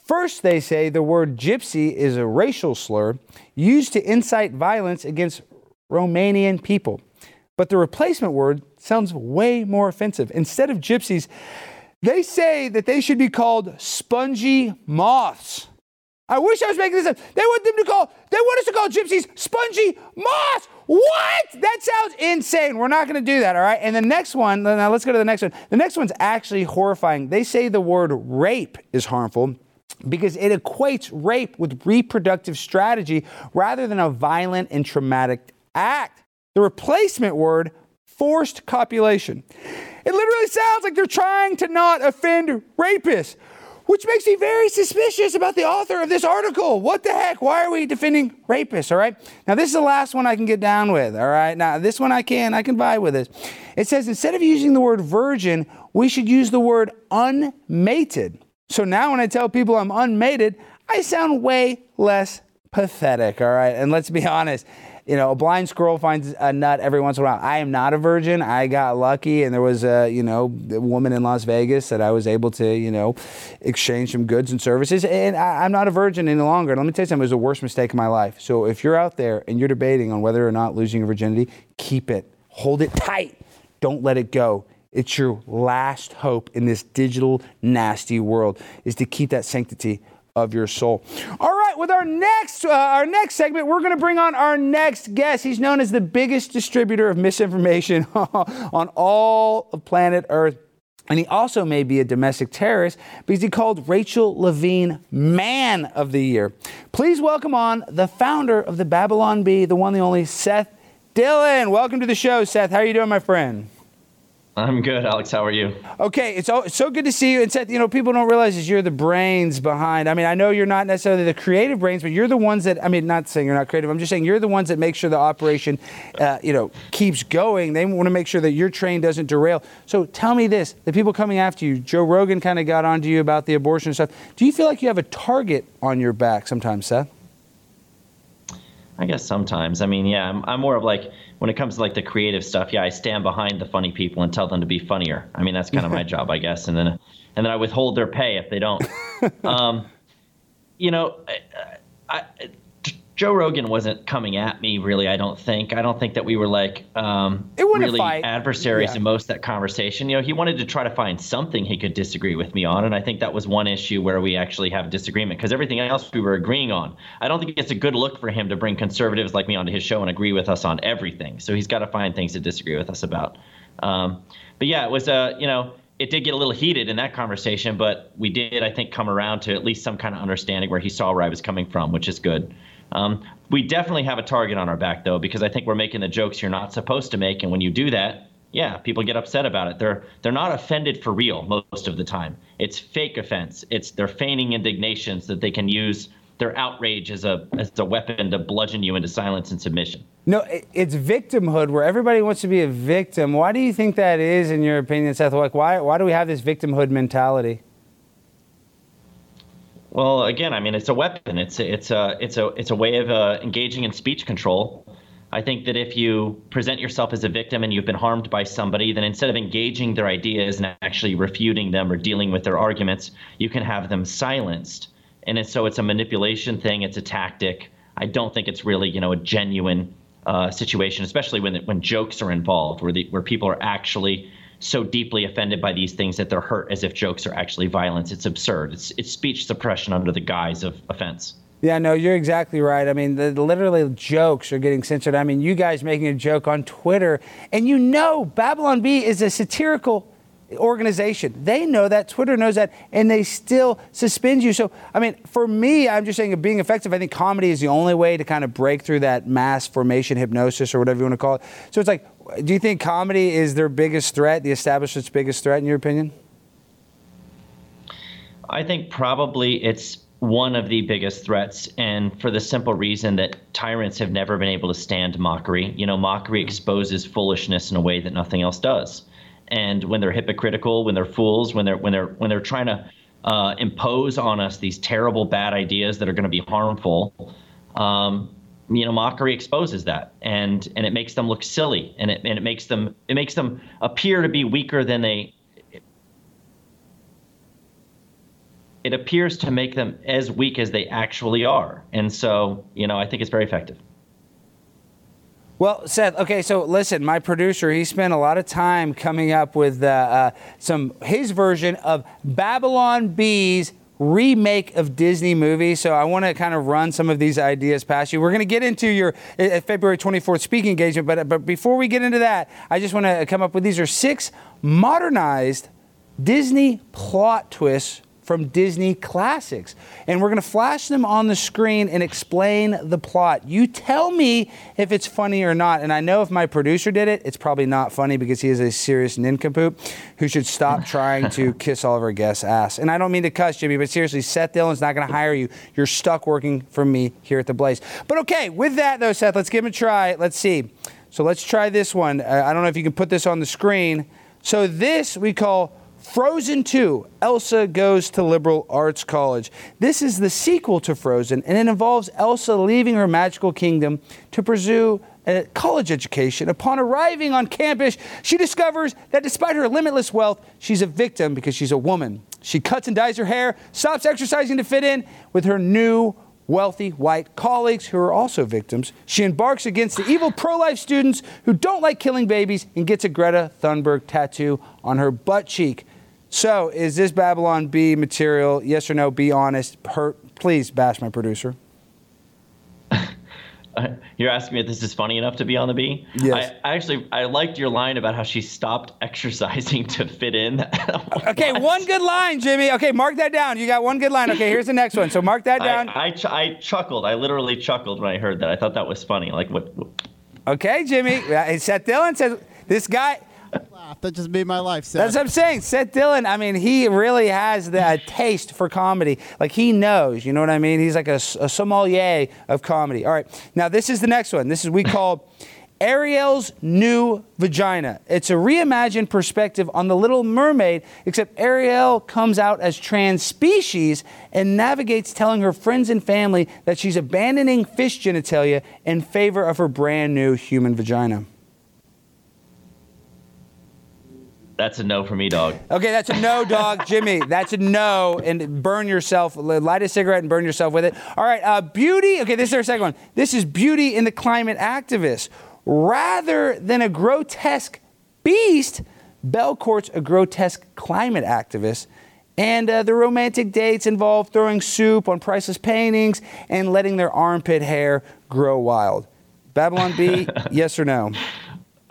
First, they say the word gypsy is a racial slur used to incite violence against Romanian people. But the replacement word sounds way more offensive. Instead of gypsies, they say that they should be called spongy moths. I wish I was making this up. They want them to call, they want us to call gypsies spongy moths. What? That sounds insane. We're not going to do that, all right? And the next one, now let's go to the next one. The next one's actually horrifying. They say the word rape is harmful, because it equates rape with reproductive strategy rather than a violent and traumatic act. The replacement word, forced copulation. It literally sounds like they're trying to not offend rapists, which makes me very suspicious about the author of this article. What the heck? Why are we defending rapists, all right? Now, this is the last one I can get down with, all right? Now, this one I can. I can buy with this. It says instead of using the word virgin, we should use the word unmated. So now when I tell people I'm unmated, I sound way less pathetic, all right? And let's be honest, you know, a blind squirrel finds a nut every once in a while. I am not a virgin. I got lucky, and there was a, you know, a woman in Las Vegas that I was able to, you know, exchange some goods and services, and I, I'm not a virgin any longer. And let me tell you something, it was the worst mistake of my life. So if you're out there and you're debating on whether or not losing your virginity, keep it. Hold it tight. Don't let it go. It's your last hope in this digital nasty world is to keep that sanctity of your soul. All right, with our next uh, our next segment, we're going to bring on our next guest. He's known as the biggest distributor of misinformation on all of planet Earth. And he also may be a domestic terrorist because he called Rachel Levine Man of the Year. Please welcome on the founder of the Babylon Bee, the one, the only, Seth Dillon. Welcome to the show, Seth. How are you doing, my friend? I'm good, Alex. How are you? Okay, it's so, so good to see you. And Seth, you know, people don't realize is you're the brains behind. I mean, I know you're not necessarily the creative brains, but you're the ones that, I mean, not saying you're not creative. I'm just saying you're the ones that make sure the operation, uh, you know, keeps going. They want to make sure that your train doesn't derail. So tell me this, the people coming after you, Joe Rogan kind of got onto you about the abortion stuff. Do you feel like you have a target on your back sometimes, Seth? I guess sometimes. I mean, yeah, I'm, I'm more of like, when it comes to like the creative stuff, yeah, I stand behind the funny people and tell them to be funnier. I mean, that's kind of my job, I guess. And then and then I withhold their pay if they don't. um, you know, I, I, Joe Rogan wasn't coming at me really. I don't think. I don't think that we were like um, it really fight. adversaries yeah. in most of that conversation. You know, he wanted to try to find something he could disagree with me on, and I think that was one issue where we actually have disagreement, because everything else we were agreeing on. I don't think it's a good look for him to bring conservatives like me onto his show and agree with us on everything. So he's got to find things to disagree with us about. Um, but yeah, it was a uh, you know. It did get a little heated in that conversation, but we did, I think, come around to at least some kind of understanding where he saw where I was coming from, which is good. Um, we definitely have a target on our back, though, because I think we're making the jokes you're not supposed to make. And when you do that, yeah, people get upset about it. They're they're not offended for real most of the time. It's fake offense. It's they're feigning indignations that they can use their outrage as a as a weapon to bludgeon you into silence and submission. No, it's victimhood where everybody wants to be a victim. Why do you think that is, in your opinion, Seth? Like, why why do we have this victimhood mentality? Well, again, I mean, it's a weapon. It's a, it's a it's a it's a way of uh, engaging in speech control. I think that if you present yourself as a victim and you've been harmed by somebody, then instead of engaging their ideas and actually refuting them or dealing with their arguments, you can have them silenced. And so it's a manipulation thing. It's a tactic. I don't think it's really, you know, a genuine uh, situation, especially when when jokes are involved, where the, where people are actually so deeply offended by these things that they're hurt as if jokes are actually violence. It's absurd. It's it's speech suppression under the guise of offense. Yeah, no, you're exactly right. I mean, the, literally jokes are getting censored. I mean, you guys making a joke on Twitter, and you know Babylon Bee is a satirical organization. They know that. Twitter knows that, and they still suspend you. So, I mean, for me, I'm just saying, being effective, I think comedy is the only way to kind of break through that mass formation hypnosis or whatever you want to call it. So it's like, do you think comedy is their biggest threat, the establishment's biggest threat, in your opinion? I think probably it's one of the biggest threats, and for the simple reason that tyrants have never been able to stand mockery. You know, mockery exposes foolishness in a way that nothing else does. And when they're hypocritical, when they're fools, when they're when they're when they're trying to uh, impose on us these terrible bad ideas that are going to be harmful, um, you know, mockery exposes that, and and it makes them look silly, and it and it makes them it makes them appear to be weaker than they. It appears to make them as weak as they actually are, and so you know, I think it's very effective. Well, Seth, okay, so listen, my producer, he spent a lot of time coming up with uh, uh, some his version of Babylon Bee's remake of Disney movies. So I want to kind of run some of these ideas past you. We're going to get into your uh, February twenty-fourth speaking engagement, but but before we get into that, I just want to come up with, these are six modernized Disney plot twists from Disney classics. And we're going to flash them on the screen and explain the plot. You tell me if it's funny or not. And I know if my producer did it, it's probably not funny, because he is a serious nincompoop who should stop trying to kiss all of our guests' ass. And I don't mean to cuss, Jimmy, but seriously, Seth Dillon's not going to hire you. You're stuck working for me here at The Blaze. But okay, with that though, Seth, let's give him a try. Let's see. So let's try this one. Uh, I don't know if you can put this on the screen. So this we call Frozen two, Elsa Goes to Liberal Arts College. This is the sequel to Frozen, and it involves Elsa leaving her magical kingdom to pursue a college education. Upon arriving on campus, she discovers that despite her limitless wealth, she's a victim because she's a woman. She cuts and dyes her hair, stops exercising to fit in with her new wealthy white colleagues who are also victims. She embarks against the evil pro-life students who don't like killing babies, and gets a Greta Thunberg tattoo on her butt cheek. So is this Babylon Bee material? Yes or no? Be honest. Her, please bash my producer. You're asking me if this is funny enough to be on the Bee? Yes. I, I actually, I liked your line about how she stopped exercising to fit in. Okay, one good line, Jimmy. Okay, mark that down. You got one good line. Okay, here's the next one. So mark that down. I, I, ch- I chuckled. I literally chuckled when I heard that. I thought that was funny. Like, what? what? Okay, Jimmy. Seth Dillon says, this guy... That just made my life sad. That's what I'm saying. Seth Dillon, I mean, he really has that taste for comedy. Like, he knows, you know what I mean? He's like a, a sommelier of comedy. All right. Now, this is the next one. This is we call Ariel's New Vagina. It's a reimagined perspective on The Little Mermaid, except Ariel comes out as trans species and navigates telling her friends and family that she's abandoning fish genitalia in favor of her brand new human vagina. That's a no for me, dog. Okay, that's a no, dog. Jimmy, that's a no. And burn yourself. Light a cigarette and burn yourself with it. All right, uh, beauty. Okay, this is our second one. This is beauty in the climate activist. Rather than a grotesque beast, Bell courts a grotesque climate activist. And uh, the romantic dates involve throwing soup on priceless paintings and letting their armpit hair grow wild. Babylon Bee, yes or no?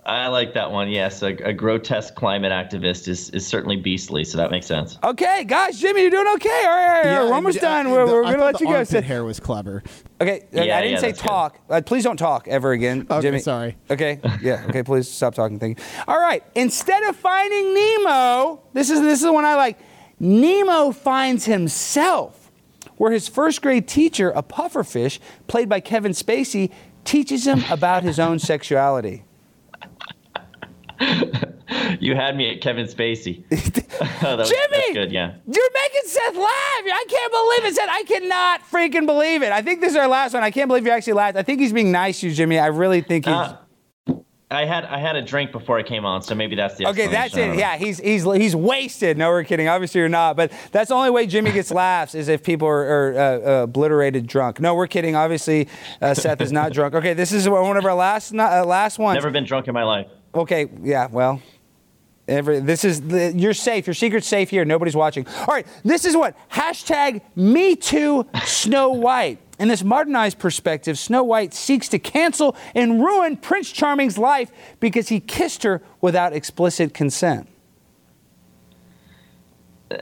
I like that one, yes. A, a grotesque climate activist is, is certainly beastly, so that makes sense. Okay, guys, Jimmy, you're doing okay. All right, all right, yeah, we're almost I, done. I, we're the, we're going to let you go. I thought the armpit hair was clever. Okay, yeah, I didn't yeah, say talk. Uh, please don't talk ever again, okay, Jimmy. Sorry. Okay, yeah, okay, please stop talking. Thank you. All right, instead of finding Nemo, this is, this is the one I like. Nemo finds himself, where his first grade teacher, a pufferfish, played by Kevin Spacey, teaches him about his own sexuality. You had me at Kevin Spacey. Oh, that Jimmy, was good, yeah. You're making Seth laugh. I can't believe it, Seth. I cannot freaking believe it. I think this is our last one. I can't believe you actually laughed. I think he's being nice to you, Jimmy. I really think he's... Uh, I had I had a drink before I came on, so maybe that's the explanation. Okay, that's it. Yeah, he's he's he's wasted. No, we're kidding. Obviously, you're not. But that's the only way Jimmy gets laughs is if people are, are uh, obliterated drunk. No, we're kidding. Obviously, uh, Seth is not drunk. Okay, this is one of our last uh, last ones. Never been drunk in my life. Okay, yeah, well, every this is the, you're safe. Your secret's safe here. Nobody's watching. All right, this is what hashtag Me Too Snow White. In this modernized perspective, Snow White seeks to cancel and ruin Prince Charming's life because he kissed her without explicit consent.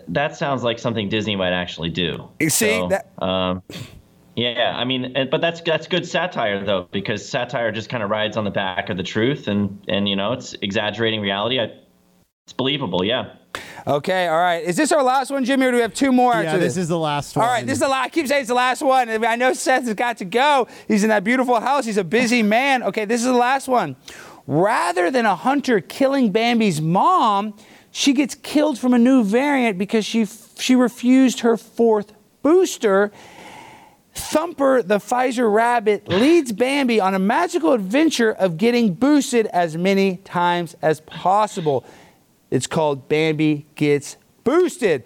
That sounds like something Disney might actually do. You see? So, that- um, yeah, I mean, and, but that's that's good satire, though, because satire just kind of rides on the back of the truth, and, and you know, it's exaggerating reality. I, it's believable, yeah. Okay, all right. Is this our last one, Jimmy, or do we have two more after this? Yeah, this is the last one. All right, this is the last. I keep saying it's the last one. I know Seth has got to go. He's in that beautiful house. He's a busy man. Okay, this is the last one. Rather than a hunter killing Bambi's mom, she gets killed from a new variant because she she refused her fourth booster. Thumper, the Pfizer rabbit, leads Bambi on a magical adventure of getting boosted as many times as possible. It's called Bambi Gets Boosted.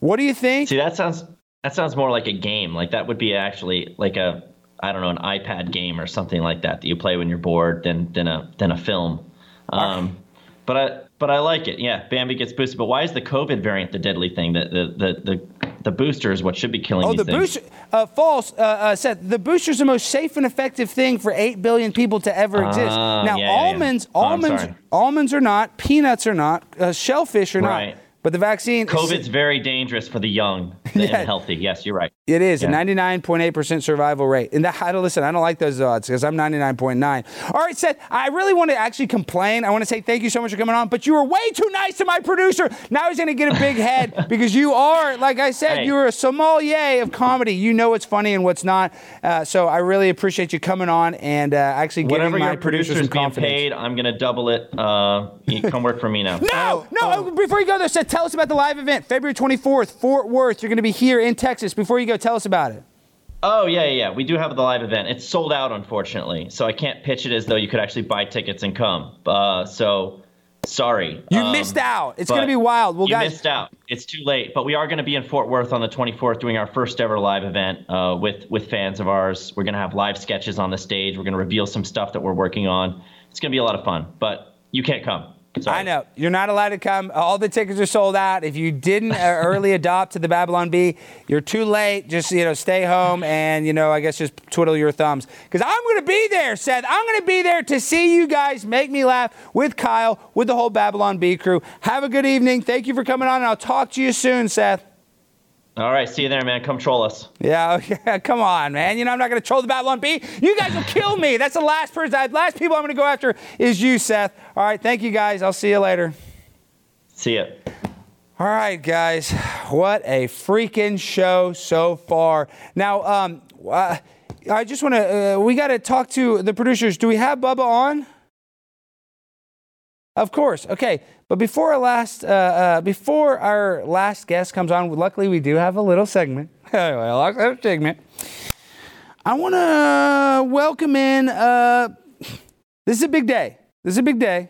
What do you think? See, that sounds that sounds more like a game. Like that would be actually like a, I don't know, an iPad game or something like that that you play when you're bored than than a than a film. Um, right. But I but I like it. Yeah, Bambi Gets Boosted. But why is the COVID variant the deadly thing? The the the the, the booster is what should be killing. Oh, these the things. booster. Uh, false, uh, uh, Seth. The booster is the most safe and effective thing for eight billion people to ever exist. Uh, now, yeah, almonds, yeah. Oh, almonds, almonds are not. Peanuts are not. Uh, shellfish are right. not. But the vaccine. COVID's is, very dangerous for the young yeah. and healthy. Yes, you're right. It is yeah. ninety-nine point eight percent survival rate. And that, I don't listen. I don't like those odds because I'm ninety-nine point nine. All right, Seth. I really want to actually complain. I want to say thank you so much for coming on. But you were way too nice to my producer. Now he's going to get a big head because you are, like I said, hey. you are a sommelier of comedy. You know what's funny and what's not. Uh, so I really appreciate you coming on and uh, actually giving Whatever my producer some confidence. Whatever your producer's being paid, I'm going to double it. Uh, you come work for me now. No, oh, no. Oh. Before you go there, Seth. Tell us about the live event, February twenty-fourth, Fort Worth. You're going to be here in Texas. Before you go, tell us about it. Oh, yeah, yeah, yeah. We do have the live event. It's sold out, unfortunately, so I can't pitch it as though you could actually buy tickets and come. Uh, so, sorry. You um, missed out. It's going to be wild. Well, you guys, missed out. It's too late. But we are going to be in Fort Worth on the twenty-fourth doing our first ever live event uh, with, with fans of ours. We're going to have live sketches on the stage. We're going to reveal some stuff that we're working on. It's going to be a lot of fun, but you can't come. Sorry. I know. You're not allowed to come. All the tickets are sold out. If you didn't early adopt to the Babylon Bee, you're too late. Just, you know, stay home and, you know, I guess just twiddle your thumbs. Because I'm going to be there, Seth. I'm going to be there to see you guys make me laugh with Kyle, with the whole Babylon Bee crew. Have a good evening. Thank you for coming on, and I'll talk to you soon, Seth. All right, see you there, man. Come troll us. Yeah, okay. Come on, man. You know, I'm not going to troll the Babylon Bee. You guys will kill me. That's the last person. The last people I'm going to go after is you, Seth. All right, thank you, guys. I'll see you later. See ya. All right, guys. What a freaking show so far. Now, um, uh, I just want to, uh, we got to talk to the producers. Do we have Bubba on? Of course. Okay. But before our last, uh, uh, before our last guest comes on, luckily we do have a little segment. Anyway, segment. I want to welcome in. Uh, this is a big day. This is a big day.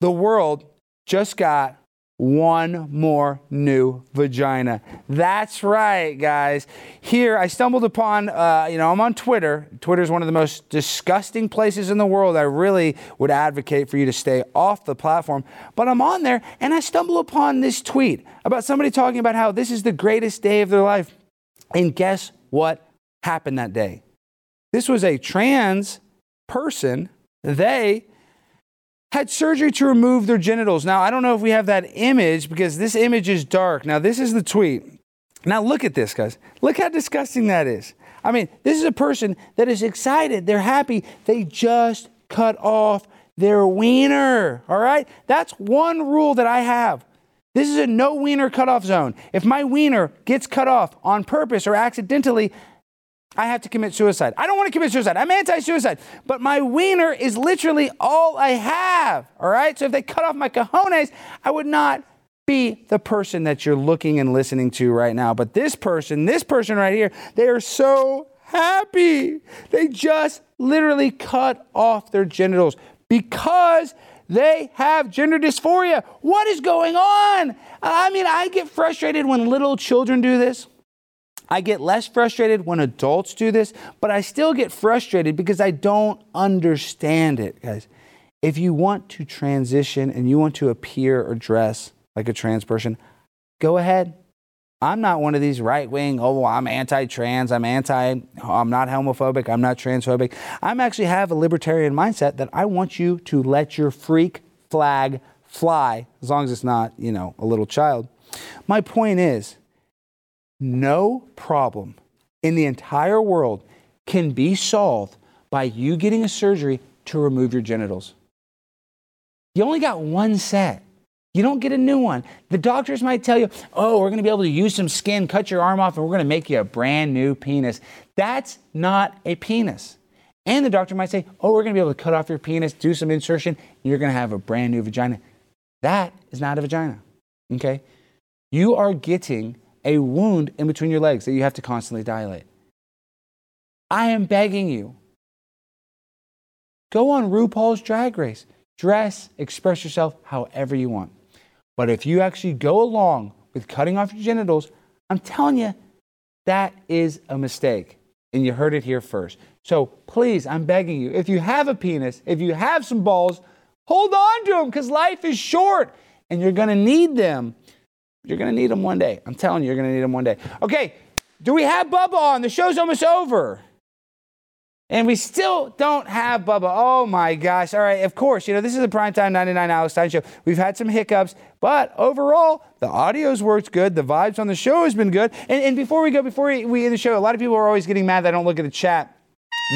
The world just got one more new vagina. That's right, guys. Here, I stumbled upon, uh, you know, I'm on Twitter. Twitter is one of the most disgusting places in the world. I really would advocate for you to stay off the platform. But I'm on there, and I stumble upon this tweet about somebody talking about how this is the greatest day of their life. And guess what happened that day? This was a trans person. They had surgery to remove their genitals. Now, I don't know if we have that image because this image is dark. Now, this is the tweet. Now, look at this, guys. Look how disgusting that is. I mean, this is a person that is excited. They're happy. They just cut off their wiener, all right? That's one rule that I have. This is a no wiener cutoff zone. If my wiener gets cut off on purpose or accidentally, I have to commit suicide. I don't want to commit suicide. I'm anti-suicide. But my wiener is literally all I have, all right? So if they cut off my cojones, I would not be the person that you're looking and listening to right now. But this person, this person right here, they are so happy. They just literally cut off their genitals because they have gender dysphoria. What is going on? I mean, I get frustrated when little children do this. I get less frustrated when adults do this, but I still get frustrated because I don't understand it, guys. If you want to transition and you want to appear or dress like a trans person, go ahead. I'm not one of these right-wing, oh, I'm anti-trans, I'm anti, I'm not homophobic, I'm not transphobic. I'm actually have a libertarian mindset that I want you to let your freak flag fly, as long as it's not, you know, a little child. My point is, no problem in the entire world can be solved by you getting a surgery to remove your genitals. You only got one set. You don't get a new one. The doctors might tell you, oh, we're going to be able to use some skin, cut your arm off, and we're going to make you a brand new penis. That's not a penis. And the doctor might say, oh, we're going to be able to cut off your penis, do some insertion, and you're going to have a brand new vagina. That is not a vagina, okay? You are getting a wound in between your legs that you have to constantly dilate. I am begging you, go on RuPaul's Drag Race. Dress, express yourself however you want. But if you actually go along with cutting off your genitals, I'm telling you, that is a mistake. And you heard it here first. So please, I'm begging you, if you have a penis, if you have some balls, hold on to them because life is short and you're going to need them. You're going to need them one day. I'm telling you, you're going to need them one day. Okay, do we have Bubba on? The show's almost over. And we still don't have Bubba. Oh, my gosh. All right, of course, you know, this is the Primetime ninety-nine Alex Stein Show. We've had some hiccups, but overall, the audio's worked good. The vibes on the show has been good. And, and before we go, before we, we end the show, a lot of people are always getting mad that I don't look at the chat.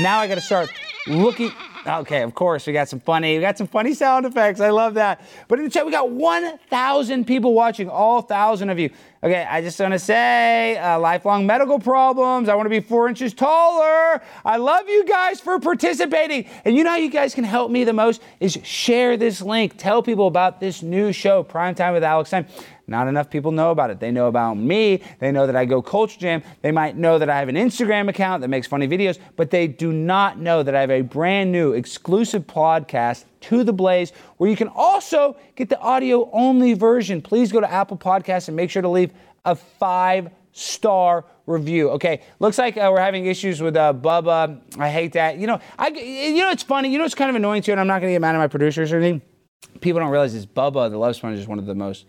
Now I got to start looking. Okay, of course, we got some funny, we got some funny sound effects. I love that. But in the chat, we got one thousand people watching, all one thousand of you. Okay, I just want to say, uh, lifelong medical problems. I want to be four inches taller. I love you guys for participating. And you know how you guys can help me the most is share this link. Tell people about this new show, Primetime with Alex Stein. Not enough people know about it. They know about me. They know that I go Culture Jam. They might know that I have an Instagram account that makes funny videos, but they do not know that I have a brand new exclusive podcast to The Blaze where you can also get the audio-only version. Please go to Apple Podcasts and make sure to leave a five-star review. Okay, looks like uh, we're having issues with uh, Bubba. I hate that. You know, I, you know, it's funny. You know, it's kind of annoying too, and I'm not going to get mad at my producers or anything. People don't realize this. Bubba the Love Sponge is one of the most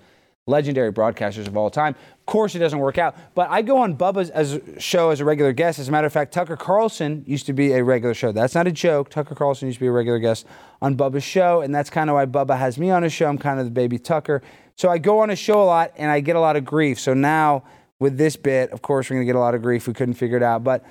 legendary broadcasters of all time. Of course, it doesn't work out. But I go on Bubba's as show as a regular guest. As a matter of fact, Tucker Carlson used to be a regular show. That's not a joke. Tucker Carlson used to be a regular guest on Bubba's show, and that's kind of why Bubba has me on his show. I'm kind of the baby Tucker. So I go on his show a lot, and I get a lot of grief. So now with this bit, of course, we're going to get a lot of grief. We couldn't figure it out. But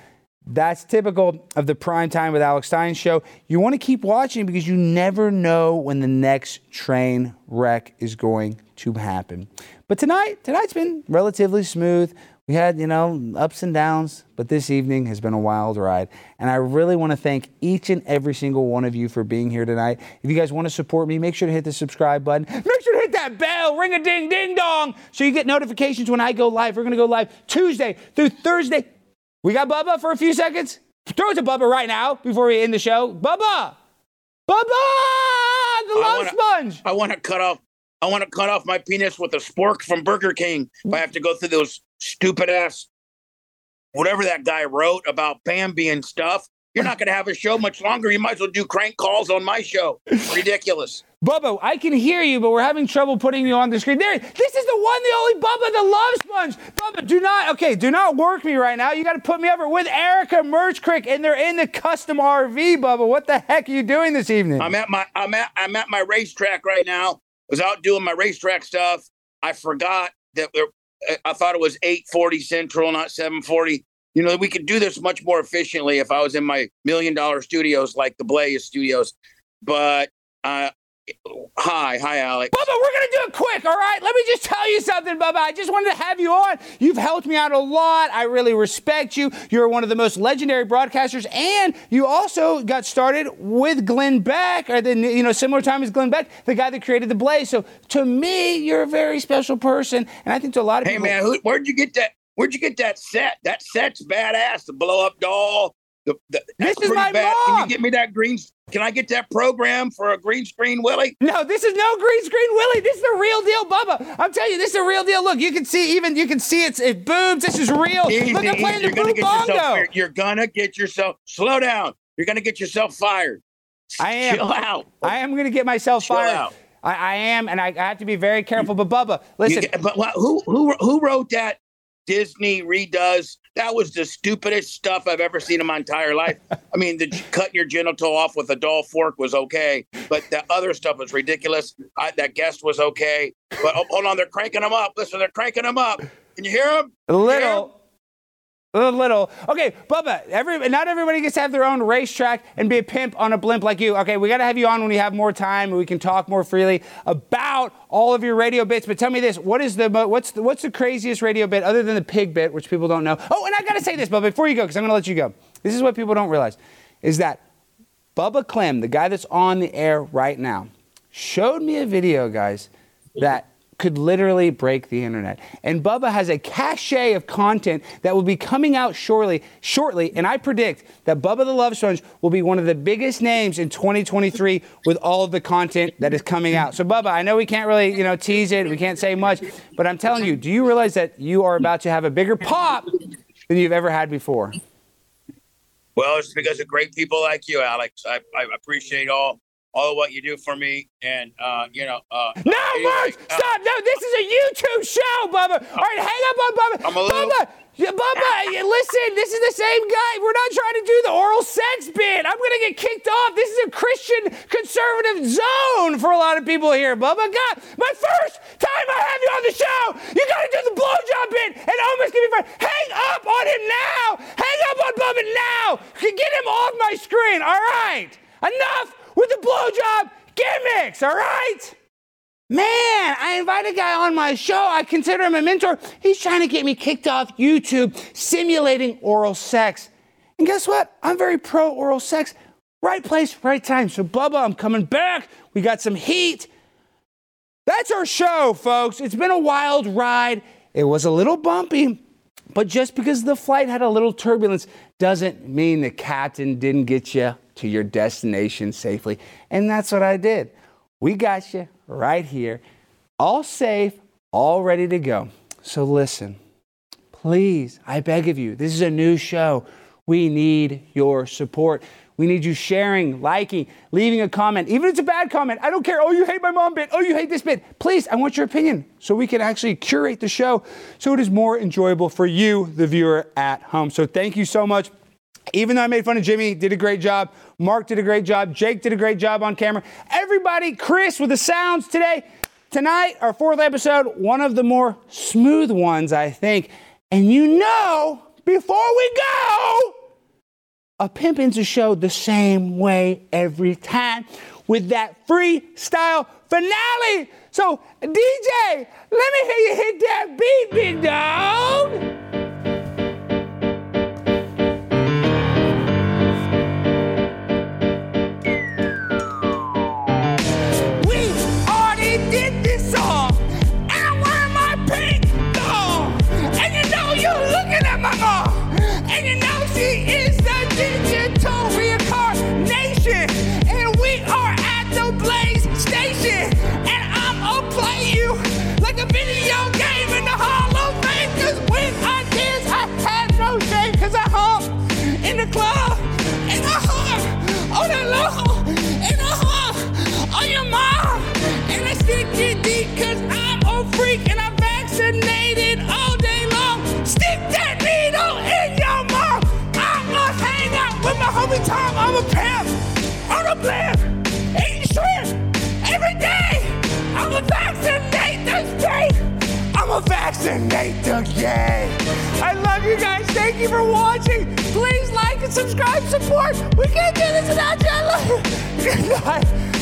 that's typical of the Primetime with Alex Stein show. You want to keep watching because you never know when the next train wreck is going to happen. But tonight, tonight's been relatively smooth. We had, you know, ups and downs, but this evening has been a wild ride. And I really want to thank each and every single one of you for being here tonight. If you guys want to support me, make sure to hit the subscribe button. Make sure to hit that bell, ring a ding, ding dong, so you get notifications when I go live. We're going to go live Tuesday through Thursday. We got Bubba for a few seconds. Throw it to Bubba right now before we end the show. Bubba! Bubba! The Love Sponge! I want to cut off I want to cut off my penis with a spork from Burger King if I have to go through those stupid ass, whatever that guy wrote about Bambi and stuff. You're not going to have a show much longer. You might as well do crank calls on my show. Ridiculous. Bubba, I can hear you, but we're having trouble putting you on the screen. There, this is the one, the only Bubba the Love Sponge. Bubba, do not, okay, do not work me right now. You got to put me over with Erica Merchcrick, and they're in the custom R V. Bubba, what the heck are you doing this evening? I'm at my, I'm at, I'm at my racetrack right now. I was out doing my racetrack stuff. I forgot that we're, I thought it was eight forty Central, not seven forty. You know, we could do this much more efficiently if I was in my million dollar studios like the Blaze studios. But uh, hi, hi, Alex. Bubba, we're going to do it quick, all right? Let me just tell you something, Bubba. I just wanted to have you on. You've helped me out a lot. I really respect you. You're one of the most legendary broadcasters. And you also got started with Glenn Beck, or the, you know, similar time as Glenn Beck, the guy that created the Blaze. So to me, you're a very special person. And I think to a lot of hey, people. Hey, man, who, where'd you get that? Where'd you get that set? That set's badass. The blow-up doll. The, the, this is my bad. Mom. Can you get me that green? Can I get that program for a green screen, Willie? No, this is no green screen, Willie. This is the real deal, Bubba. I'm telling you, this is the real deal. Look, you can see even you can see it's it boobs. This is real. Easy, Look, I'm playing easy. the boom bongo. You're gonna get yourself. Slow down. You're gonna get yourself fired. I am. Chill out. I am gonna get myself Chill fired. Out. I, I am, and I, I have to be very careful. But Bubba, listen. Get, but who who who wrote that? Disney redoes. That was the stupidest stuff I've ever seen in my entire life. I mean, the cutting your genital off with a dull fork was okay, but the other stuff was ridiculous. I, that guest was okay, but oh, hold on, they're cranking them up. Listen, they're cranking them up. Can you hear them? A little. Hear them? A little. Okay, Bubba, every, not everybody gets to have their own racetrack and be a pimp on a blimp like you. Okay, we got to have you on when we have more time and we can talk more freely about all of your radio bits. But tell me this, what is the what's the, what's the craziest radio bit other than the pig bit, which people don't know? Oh, and I got to say this, Bubba, before you go, because I'm going to let you go. This is what people don't realize, is that Bubba Clem, the guy that's on the air right now, showed me a video, guys, that could literally break the internet. And Bubba has a cachet of content that will be coming out shortly, shortly, and I predict that Bubba the Love Sponge will be one of the biggest names in twenty twenty-three with all of the content that is coming out. So Bubba, I know we can't really, you know, tease it, we can't say much, but I'm telling you, do you realize that you are about to have a bigger pop than you've ever had before? Well, it's because of great people like you, Alex. I, I appreciate all All of what you do for me, and, uh, you know... Uh, no, Merch! Uh, Stop! No, this is a YouTube show, Bubba! All right, hang up on Bubba! I'm a little... Bubba! Bubba, listen, this is the same guy. We're not trying to do the oral sex bit. I'm going to get kicked off. This is a Christian conservative zone for a lot of people here, Bubba. God, my first time I have you on the show, you got to do the blowjob bit and almost give me fired. Hang up on him now! Hang up on Bubba now! Get him off my screen, all right? Enough with the blowjob gimmicks, all right? Man, I invite a guy on my show. I consider him a mentor. He's trying to get me kicked off YouTube simulating oral sex. And guess what? I'm very pro-oral sex. Right place, right time. So, Bubba, I'm coming back. We got some heat. That's our show, folks. It's been a wild ride. It was a little bumpy. But just because the flight had a little turbulence doesn't mean the captain didn't get you to your destination safely. And that's what I did. We got you right here, all safe, all ready to go. So listen, please, I beg of you, this is a new show. We need your support. We need you sharing, liking, leaving a comment. Even if it's a bad comment, I don't care. Oh, you hate my mom bit. Oh, you hate this bit. Please, I want your opinion so we can actually curate the show so it is more enjoyable for you, the viewer at home. So thank you so much. Even though I made fun of Jimmy, did a great job. Mark did a great job. Jake did a great job on camera. Everybody, Chris with the sounds today. Tonight, our fourth episode, one of the more smooth ones, I think. And you know, before we go... A pimp ends a show the same way every time with that freestyle finale. So, D J, let me hear you hit that beat, big dog. We already did this song, and I'm wearing my pink doll. And you know you're looking at my mom, and you know she is. Digital reincarnation, and we are at the Blaze Station, and I'm a player. a pimp, on a blimp, eating shrimp every day. I'm a vaccinate the state. I'm a vaccinate the gay. I love you guys. Thank you for watching. Please like and subscribe, support. We can't do this without you. I love you. Good night.